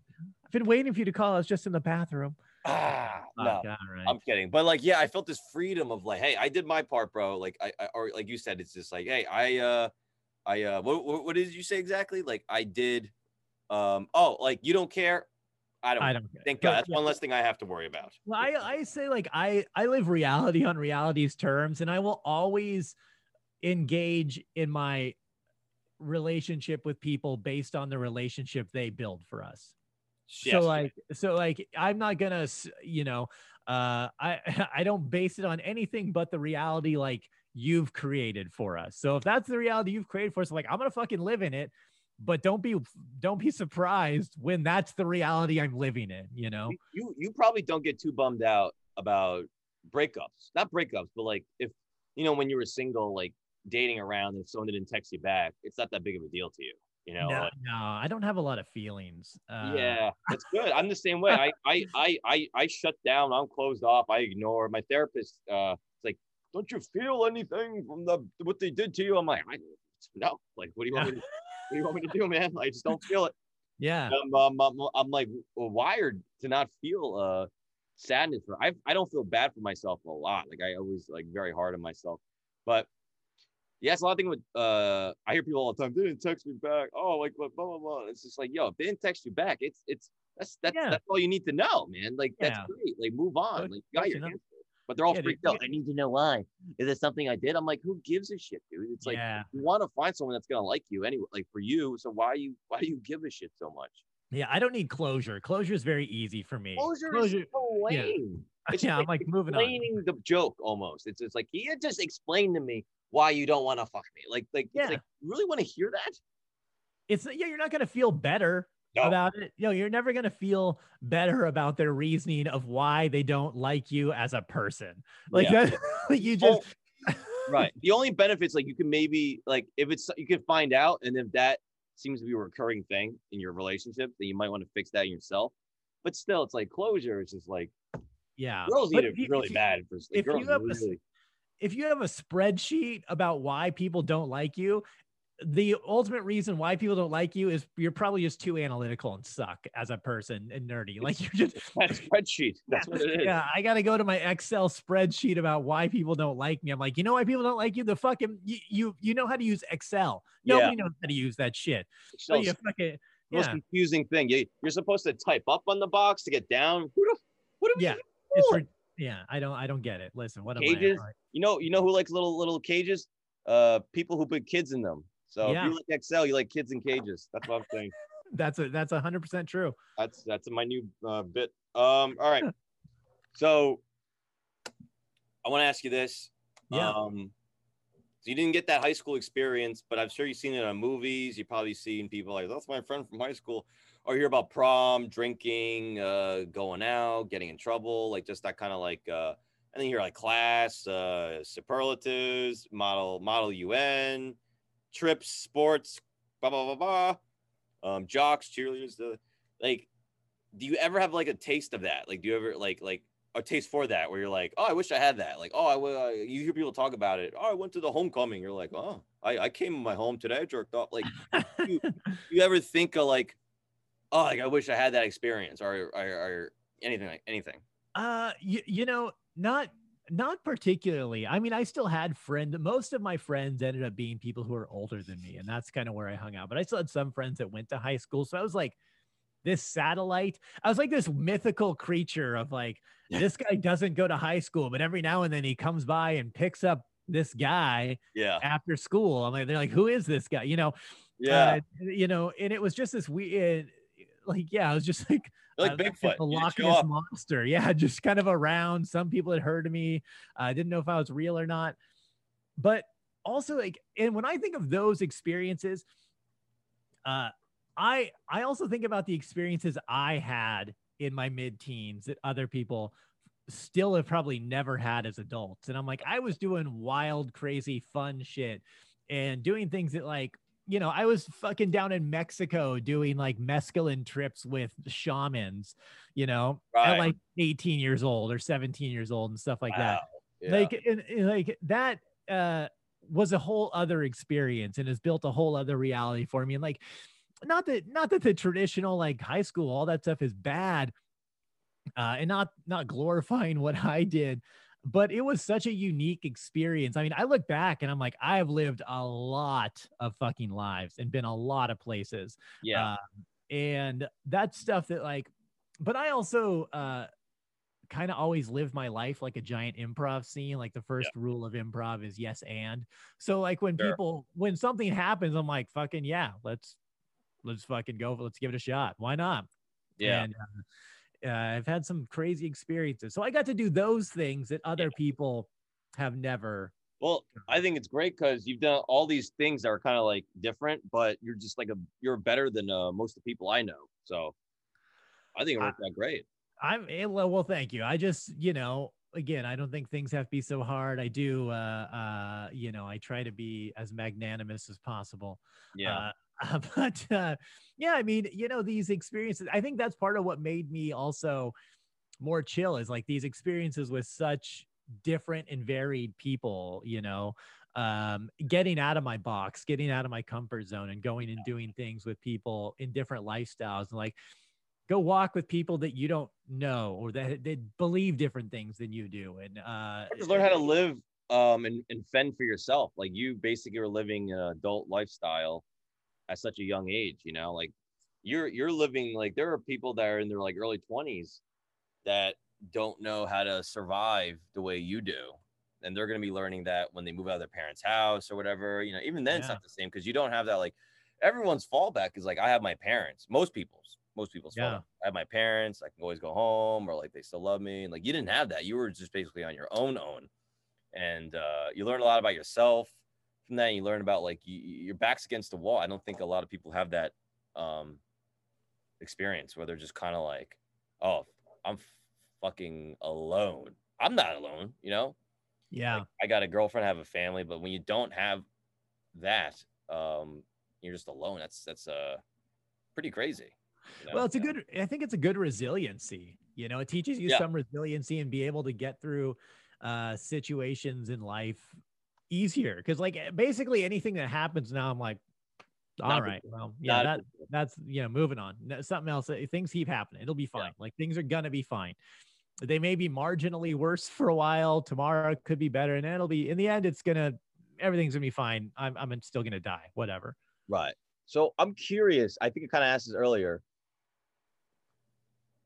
I've been waiting for you to call. I was just in the bathroom. No, God, right. I'm kidding. But like, yeah, I felt this freedom of like, hey, I did my part, bro. Like or like you said, it's just like, hey, I what did you say exactly? Like I did, like you don't care. I don't care. Thank God. That's one less thing I have to worry about. Well, I say like, I live reality on reality's terms, and I will always engage in my relationship with people based on the relationship they build for us. Yes. So like, I'm not gonna, you know, I don't base it on anything but the reality, like, you've created for us. So if that's the reality you've created for us, like, I'm gonna fucking live in it, but don't be surprised when that's the reality I'm living in, you know? You probably don't get too bummed out about breakups, not breakups, but like, if, you know, when you were single, like dating around and someone didn't text you back, it's not that big of a deal to you, you know? No, like, no, I don't have a lot of feelings. Yeah, that's good. I'm the same way. I shut down, I'm closed off, I ignore. My therapist, it's like, don't you feel anything from what they did to you? I'm like, no. Like, what do you want me to, what do you want me to do, man? I just don't feel it. Yeah. I'm like wired to not feel sadness. I don't feel bad for myself a lot. Like, I always like very hard on myself. But yeah, it's a lot of things with I hear people all the time, they didn't text me back. Oh, like blah blah blah. It's just like, yo, if they didn't text you back, that's all you need to know, man. Like that's great. Like move on. Like you got your answer. But they're all freaked out. I need to know why. Is there something I did? I'm like, who gives a shit, dude? It's like, you want to find someone that's going to like you anyway, like for you. So why do you give a shit so much? Yeah, I don't need closure. Closure is very easy for me. Closure is so lame. Yeah. It's I'm like moving on. Explaining the joke almost. It's just like, you just explain to me why you don't want to fuck me. It's like, you really want to hear that? It's you're not going to feel better about it. You know, you're never going to feel better about their reasoning of why they don't like you as a person. Like that, you just right. The only benefits, like you can maybe like if it's you can find out, and if that seems to be a recurring thing in your relationship, then you might want to fix that yourself. But still, it's like closure. It's just like girls need it really bad. If you have a spreadsheet about why people don't like you, the ultimate reason why people don't like you is you're probably just too analytical and suck as a person and nerdy. Like you're just that spreadsheet. That's what it is. Yeah, I got to go to my Excel spreadsheet about why people don't like me. I'm like, you know why people don't like you? The fucking you know how to use Excel. Nobody knows how to use that shit. Excel's so most confusing thing. You're supposed to type up on the box to get down. I don't get it. Listen, what cages? You know who likes little cages? People who put kids in them. So if you like Excel, you like kids in cages. That's what I'm saying. That's 100% true. That's my new bit. All right. So I want to ask you this. Yeah. So you didn't get that high school experience, but I'm sure you've seen it on movies. You've probably seen people like, that's my friend from high school. Or hear about prom, drinking, going out, getting in trouble, like just that kind of like, and then you're like class, superlatives, model UN, trips, sports, blah blah blah blah, jocks, cheerleaders. Like, do you ever have like a taste of that? Like, do you ever like a taste for that where you're like, oh, I wish I had that. Like, oh, you hear people talk about it. Oh, I went to the homecoming. You're like, oh, I came to my home today. I jerked off. Like, you ever think of like, oh, like I wish I had that experience or anything. You know, not particularly. I mean, I still had most of my friends ended up being people who are older than me, and that's kind of where I hung out. But I still had some friends that went to high school. So I was like this satellite. I was like this mythical creature of like, this guy doesn't go to high school, but every now and then he comes by and picks up this guy after school. I'm like, they're like, who is this guy? You know? Yeah. You know, and it was just this weird, like, yeah, I was just like, Bigfoot, the Loch Ness monster. Yeah, just kind of around. Some people had heard of me. I didn't know if I was real or not. But also, like, and when I think of those experiences, I also think about the experiences I had in my mid-teens that other people still have probably never had as adults. And I'm like, I was doing wild, crazy, fun shit and doing things that, like, you know, I was fucking down in Mexico doing like mescaline trips with shamans, you know, right, at like 18 years old or 17 years old and stuff like wow. that. Yeah. Like, and like that was a whole other experience and has built a whole other reality for me. And like, not that the traditional, like, high school, all that stuff is bad, and not glorifying what I did, but it was such a unique experience. I mean, I look back and I'm like, I've lived a lot of fucking lives and been a lot of places. Yeah. And that's stuff that, like, but I also kind of always lived my life like a giant improv scene. Like the first yeah. rule of improv is yes. And so like when sure. people, when something happens, I'm like, fucking, yeah, let's fucking go. Let's give it a shot. Why not? Yeah. And, I've had some crazy experiences. So I got to do those things that other yeah. people have never. Well, I think it's great because you've done all these things that are kind of like different, but you're just like, you're better than most of the people I know. So I think it worked out great. Well, thank you. I just, you know, again, I don't think things have to be so hard. I do, you know, I try to be as magnanimous as possible. Yeah. But yeah, I mean, you know, these experiences, I think that's part of what made me also more chill is like these experiences with such different and varied people, you know, getting out of my box, getting out of my comfort zone and going and doing things with people in different lifestyles, and like go walk with people that you don't know or that they believe different things than you do. And just learn how to live and fend for yourself. Like you basically are living an adult lifestyle at such a young age, you know, like you're living, like there are people that are in their like early 20s that don't know how to survive the way you do. And they're going to be learning that when they move out of their parents' house or whatever, you know, even then yeah. it's not the same because you don't have that. Like everyone's fallback is like, I have my parents, most people's yeah. fallback. I have my parents. I can always go home, or like, they still love me. And like, you didn't have that. You were just basically on your own. And you learn a lot about yourself. And then you learn about like your back's against the wall. I don't think a lot of people have that experience where they're just kind of like, oh, I'm fucking alone. I'm not alone, you know? Yeah. Like, I got a girlfriend, I have a family, but when you don't have that, you're just alone. That's pretty crazy. You know? Well, I think it's a good resiliency. You know, it teaches you yeah. some resiliency and be able to get through situations in life easier, because like basically anything that happens now I'm like, all right, well, yeah, that's you know, moving on, something else, things keep happening, it'll be fine. Yeah. Like things are gonna be fine. They may be marginally worse for a while, tomorrow could be better, and it'll be, in the end, everything's gonna be fine. I'm still gonna die, whatever. Right. So I'm curious, I think I kind of asked this earlier,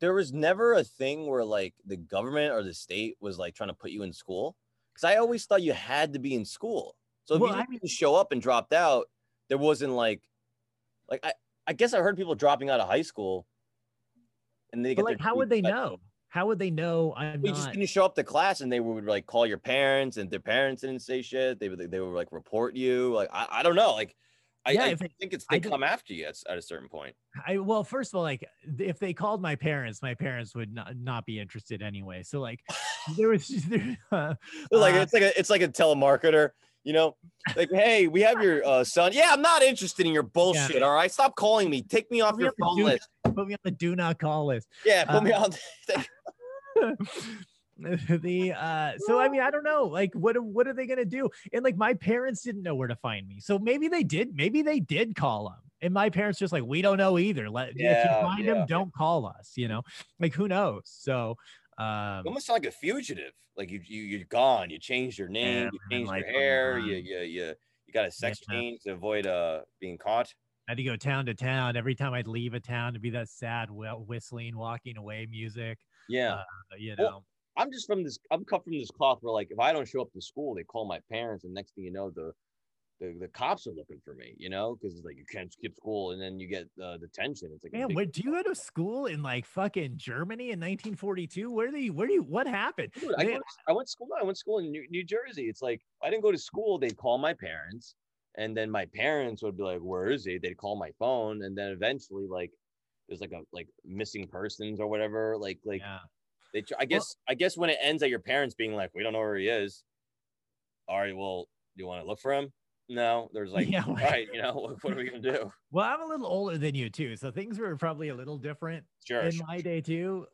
there was never a thing where like the government or the state was like trying to put you in school? Because I always thought you had to be in school. So if you didn't show up and dropped out, there wasn't like I guess I heard people dropping out of high school. And they get like, how would they know? How would they know? You just didn't show up to class, and they would like call your parents, and their parents didn't say shit. They would like report you. Like I don't know. Like I think it's they come after you at a certain point. Well, first of all, like if they called my parents would not be interested anyway. So like there was just, like it's like a telemarketer, you know, like, hey, we have your son. Yeah, I'm not interested in your bullshit. Yeah. All right, stop calling me. Take me off your phone list. Put me on the do not call list. Yeah, put me on. So I mean, I don't know, like what are they gonna do? And like my parents didn't know where to find me, so maybe they did call them, and my parents just like, we don't know either. If you find them, don't call us, you know, like who knows. So almost like a fugitive, like you're gone, you changed your name, you changed your hair, you got a sex change to avoid being caught. I had to go town to town. Every time I'd leave a town, to be that sad whistling walking away music. Yeah, you know, well, I'm cut from this cloth where like if I don't show up to school, they call my parents, and next thing you know, the cops are looking for me, you know, because it's like you can't skip school, and then you get the tension. It's like, man, do you go to school in like fucking Germany in 1942? What happened? Dude, I went to school in New Jersey. It's like I didn't go to school. They'd call my parents. And then my parents would be like, where is he? They'd call my phone. And then eventually, like, there's like a, like, missing persons or whatever. Like, yeah. I guess when it ends at your parents being like, we don't know where he is. All right, well, do you want to look for him? No, there's like, yeah, like, all right, you know, what are we going to do? Well, I'm a little older than you too. So things were probably a little different in my day too.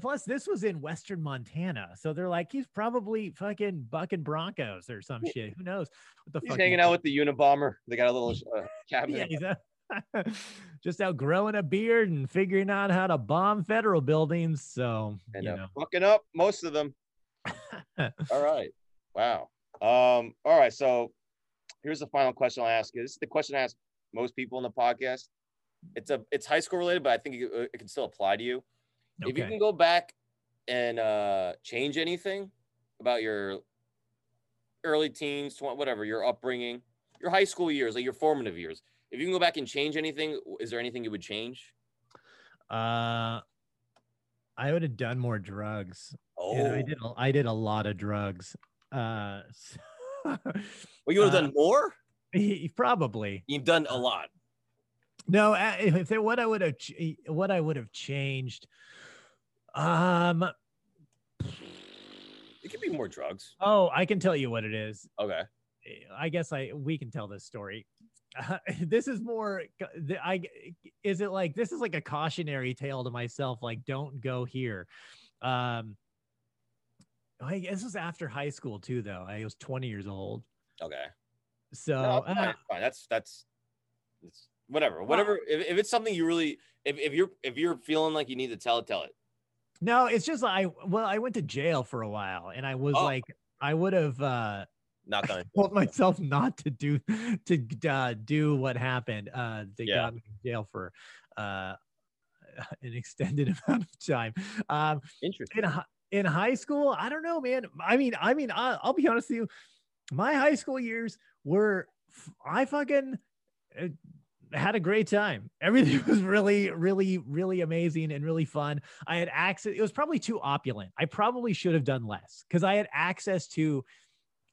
Plus this was in Western Montana. So they're like, he's probably fucking bucking Broncos or some shit. Who knows? What the fuck hanging out with the Unabomber. They got a little cabin. Yeah, just out growing a beard and figuring out how to bomb federal buildings. So, and you know, fucking up most of them. All right. Wow. All right. So here's the final question I'll ask you. This is the question I ask most people in the podcast. It's high school related, but I think it can still apply to you. Okay. If you can go back and change anything about your early teens, whatever, your upbringing, your high school years, like your formative years, if you can go back and change anything, is there anything you would change? I would have done more drugs. Oh, and I did a lot of drugs. Well, you would have done more? Probably. You've done a lot. No, if there, what I would have changed. It could be more drugs. Oh, I can tell you what it is. Okay. I guess we can tell this story. This is more. This is like a cautionary tale to myself. Like, don't go here. This was after high school too, though. I was 20 years old. Okay. So no, fine. That's whatever. Well, whatever. If it's something you really, if you're feeling like you need to tell it. No, it's just I went to jail for a while, and I was like, I would have not going to told myself not to do what happened. They got me in jail for an extended amount of time. Interesting. In high school, I don't know, man. I mean, I'll be honest with you. My high school years were, I fucking had a great time. Everything was really, really, really amazing and really fun. I had access. It was probably too opulent. I probably should have done less because I had access to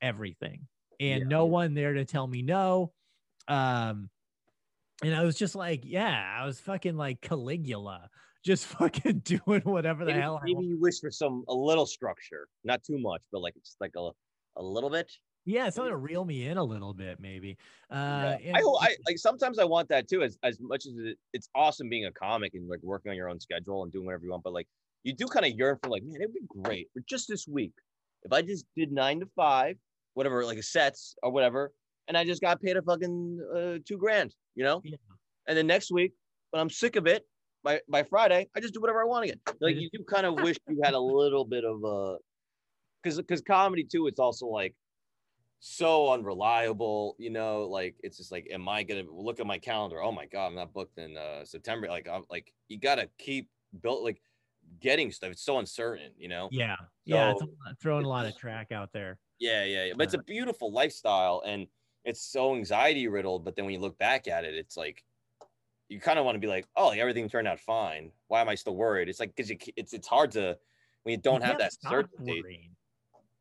everything and no one there to tell me no. And I was just like, I was fucking like Caligula. Just fucking doing whatever the hell. Maybe you wish for a little structure, not too much, but like it's like a little bit. Yeah, something to reel me in a little bit, maybe. Yeah. I like sometimes I want that too. As much as it's awesome being a comic and like working on your own schedule and doing whatever you want, but like you do kind of yearn for like, man, it'd be great for just this week if I just did 9 to 5, whatever, like sets or whatever, and I just got paid a fucking $2,000, you know. Yeah. And then next week when I'm sick of it, by Friday, I just do whatever I want again. Like you do kind of wish you had a little bit of a, because comedy too, it's also like so unreliable, you know. Like it's just like, am I gonna look at my calendar? Oh my god, I'm not booked in September. Like I'm like, you gotta keep getting stuff. It's so uncertain, you know. Yeah, so, yeah, it's throwing a lot of track out there. Yeah, but it's a beautiful lifestyle, and it's so anxiety riddled. But then when you look back at it, it's like, you kind of want to be like, oh, everything turned out fine. Why am I still worried? It's like, because it's hard to, when you don't have that certainty. Worrying.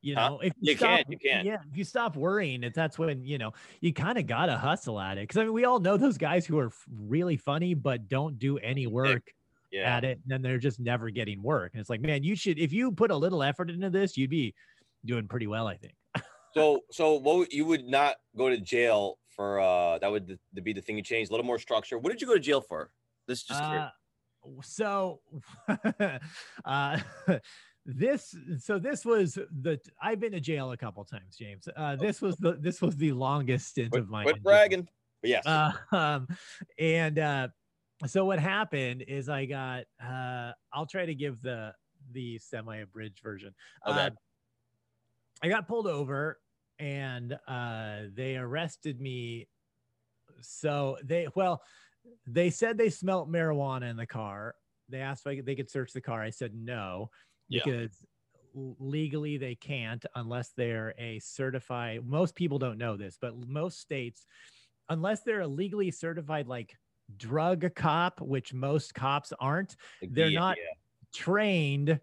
You know, if you can't, if you stop worrying, that's when, you know, you kind of got to hustle at it. Because I mean, we all know those guys who are really funny, but don't do any work at it. And then they're just never getting work. And it's like, man, you should, if you put a little effort into this, you'd be doing pretty well, I think. So what, you would not go to jail for that would be the thing you changed, a little more structure. What did you go to jail for? This is just this was the, I've been to jail a couple times, James. This was the longest stint of my bragging. But yes. So what happened is I got I'll try to give the semi-abridged version. Okay. I got pulled over and they arrested me. So they said they smelt marijuana in the car. They asked if they could search the car. I said no, because legally they can't unless they're a certified. Most people don't know this, but most states, unless they're a legally certified like drug cop, which most cops aren't, they're not trained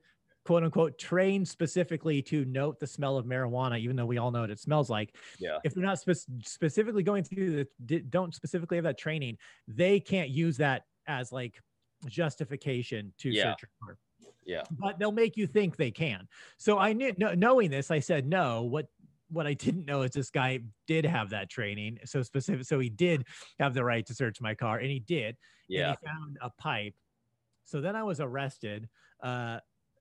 quote unquote trained specifically to note the smell of marijuana, even though we all know what it smells like. Yeah. If they're not specifically going through the, don't specifically have that training, they can't use that as like justification to search your car. Yeah. But they'll make you think they can. So I knew, knowing this, I said, no, what I didn't know is this guy did have that training. So specific. So he did have the right to search my car, and he did. Yeah. And he found a pipe. So then I was arrested.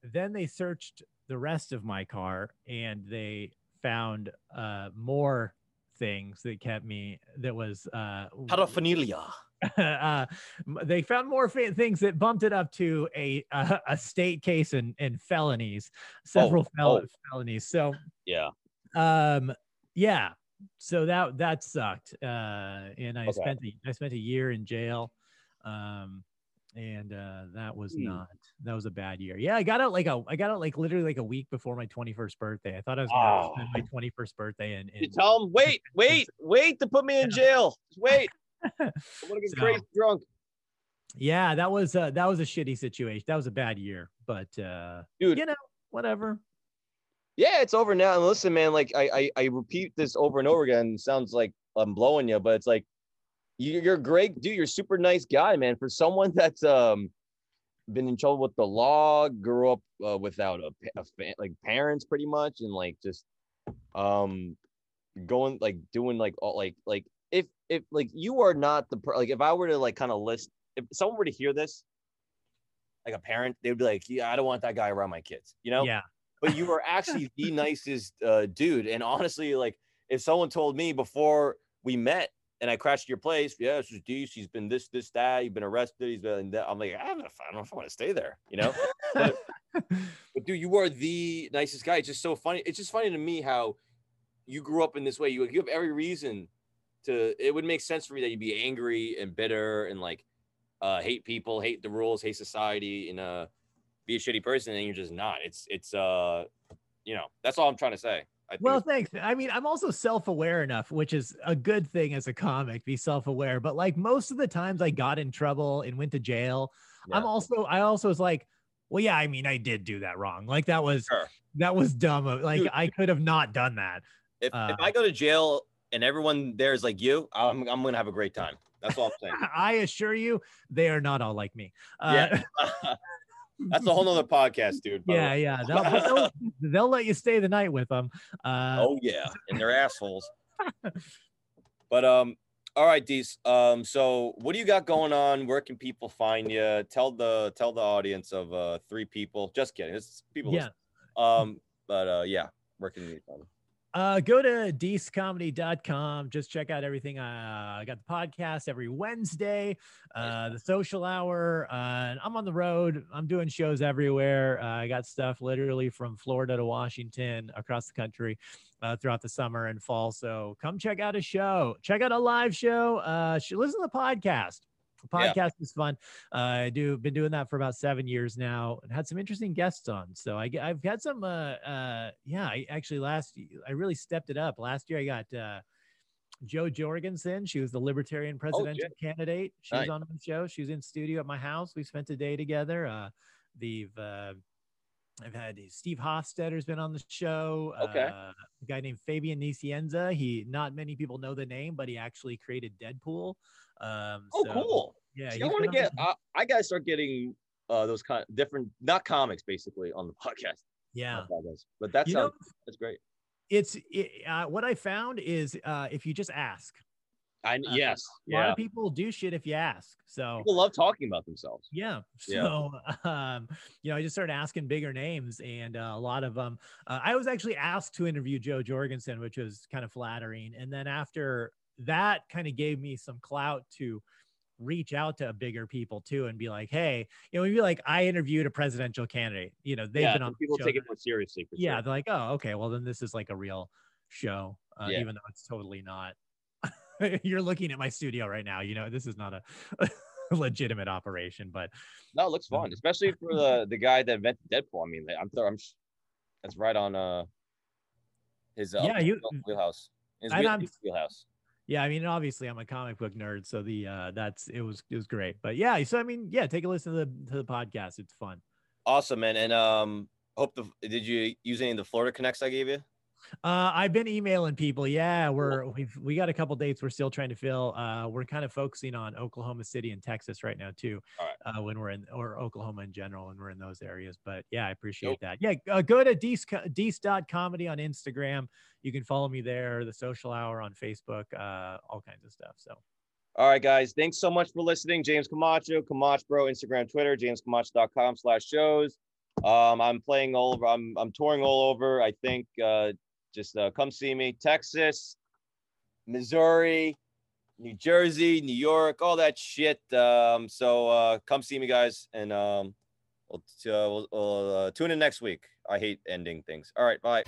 Then they searched the rest of my car, and they found more things that kept me. That was paraphernalia. They found more things that bumped it up to a state case and felonies, several felonies. So yeah, yeah. So that sucked. And I spent a year in jail. And that was that was a bad year. Yeah, I got out like literally like a week before my 21st birthday. I thought I was gonna spend my 21st birthday in you tell them wait to put me in jail. Just wait. I'm gonna get crazy drunk. Yeah, that was a shitty situation. That was a bad year, but dude, you know, whatever. Yeah, it's over now. And listen, man, like I repeat this over and over again. It sounds like I'm blowing you, but it's like, you're great, dude. You're a super nice guy, man. For someone that's been in trouble with the law, grew up without like parents, pretty much, and like just going like doing like all like if like you are not the like if I were to like kind of list, if someone were to hear this, like a parent, they'd be like, yeah, I don't want that guy around my kids, you know? Yeah. But you are actually the nicest dude, and honestly, like if someone told me before we met. And I crashed your place. Yeah, this is Dees. He's been this, that. You've been arrested. He's been that. I'm like, I don't know if I want to stay there, you know? But dude, you are the nicest guy. It's just so funny. It's just funny to me how you grew up in this way. You have every reason to, it would make sense for me that you'd be angry and bitter and like hate people, hate the rules, hate society, and be a shitty person. And you're just not. It's you know, that's all I'm trying to say. Well, thanks. I mean, I'm also self-aware enough, which is a good thing as a comic, be self-aware. But like most of the times I got in trouble and went to jail, yeah. I also was like, well, yeah, I mean, I did do that wrong. Like that was, that was dumb. Like dude, I could have not done that. If I go to jail and everyone there is like you, I'm going to have a great time. That's all I'm saying. I assure you, they are not all like me. Yeah. That's a whole nother podcast, dude. Yeah, yeah. They'll let you stay the night with them. Oh yeah, and they're assholes. But all right, Dees. So what do you got going on? Where can people find you? Tell the audience of three people. Just kidding. It's people. Yeah. Yeah. Where can you find them? Go to deescomedy.com. Just check out everything. I got the podcast every Wednesday, the social hour. And I'm on the road. I'm doing shows everywhere. I got stuff literally from Florida to Washington, across the country, throughout the summer and fall. So come check out a show. Check out a live show. Listen to the podcast. Is fun. I've been doing that for about 7 years now, and had some interesting guests on. So I've had some I really stepped it up last year. I got Joe Jorgensen. She was the libertarian presidential candidate. She was on the show. She was in studio at my house. We spent a day together. I've had Steve Hofstetter's been on the show. A guy named Fabian Nicienza. Not many people know the name, but he actually created Deadpool. Cool. Yeah, so I gotta start getting those kind of different, not comics, basically on the podcast. Yeah, but that sounds that's great. What I found is if you just ask. A lot of people do shit if you ask. So people love talking about themselves. Yeah. So, I just started asking bigger names, and a lot of them. I was actually asked to interview Joe Jorgensen, which was kind of flattering. And then after that, kind of gave me some clout to reach out to bigger people too, and be like, hey, we'd be like, I interviewed a presidential candidate. They've been on. People take it more seriously. Yeah, sure. They're like, oh, okay, well then this is like a real show, even though it's totally not. You're looking at my studio right now. This is not a legitimate operation, but no, it looks fun, especially for the guy that invented Deadpool. I mean, I'm that's right on his wheelhouse. Yeah, I mean, obviously, I'm a comic book nerd, so the it was great. But yeah, so I mean, yeah, take a listen to the podcast. It's fun. Awesome, man, and hope the did you use any of the Florida connects I gave you? I've been emailing people. Yeah, we got a couple dates we're still trying to fill. We're kind of focusing on Oklahoma City and Texas right now too. Right. When we're in, or Oklahoma in general, when we're in those areas. But yeah, I appreciate that. Yeah, go to dees.comedy on Instagram. You can follow me there. The Social Hour on Facebook. All kinds of stuff. So. All right, guys. Thanks so much for listening. James Camacho, Camacho Bro, Instagram, Twitter, jamescamacho.com/shows. I'm playing all over. I'm touring all over. I think. Just come see me. Texas, Missouri, New Jersey, New York, all that shit. So come see me, guys, and we'll tune in next week. I hate ending things. All right, bye.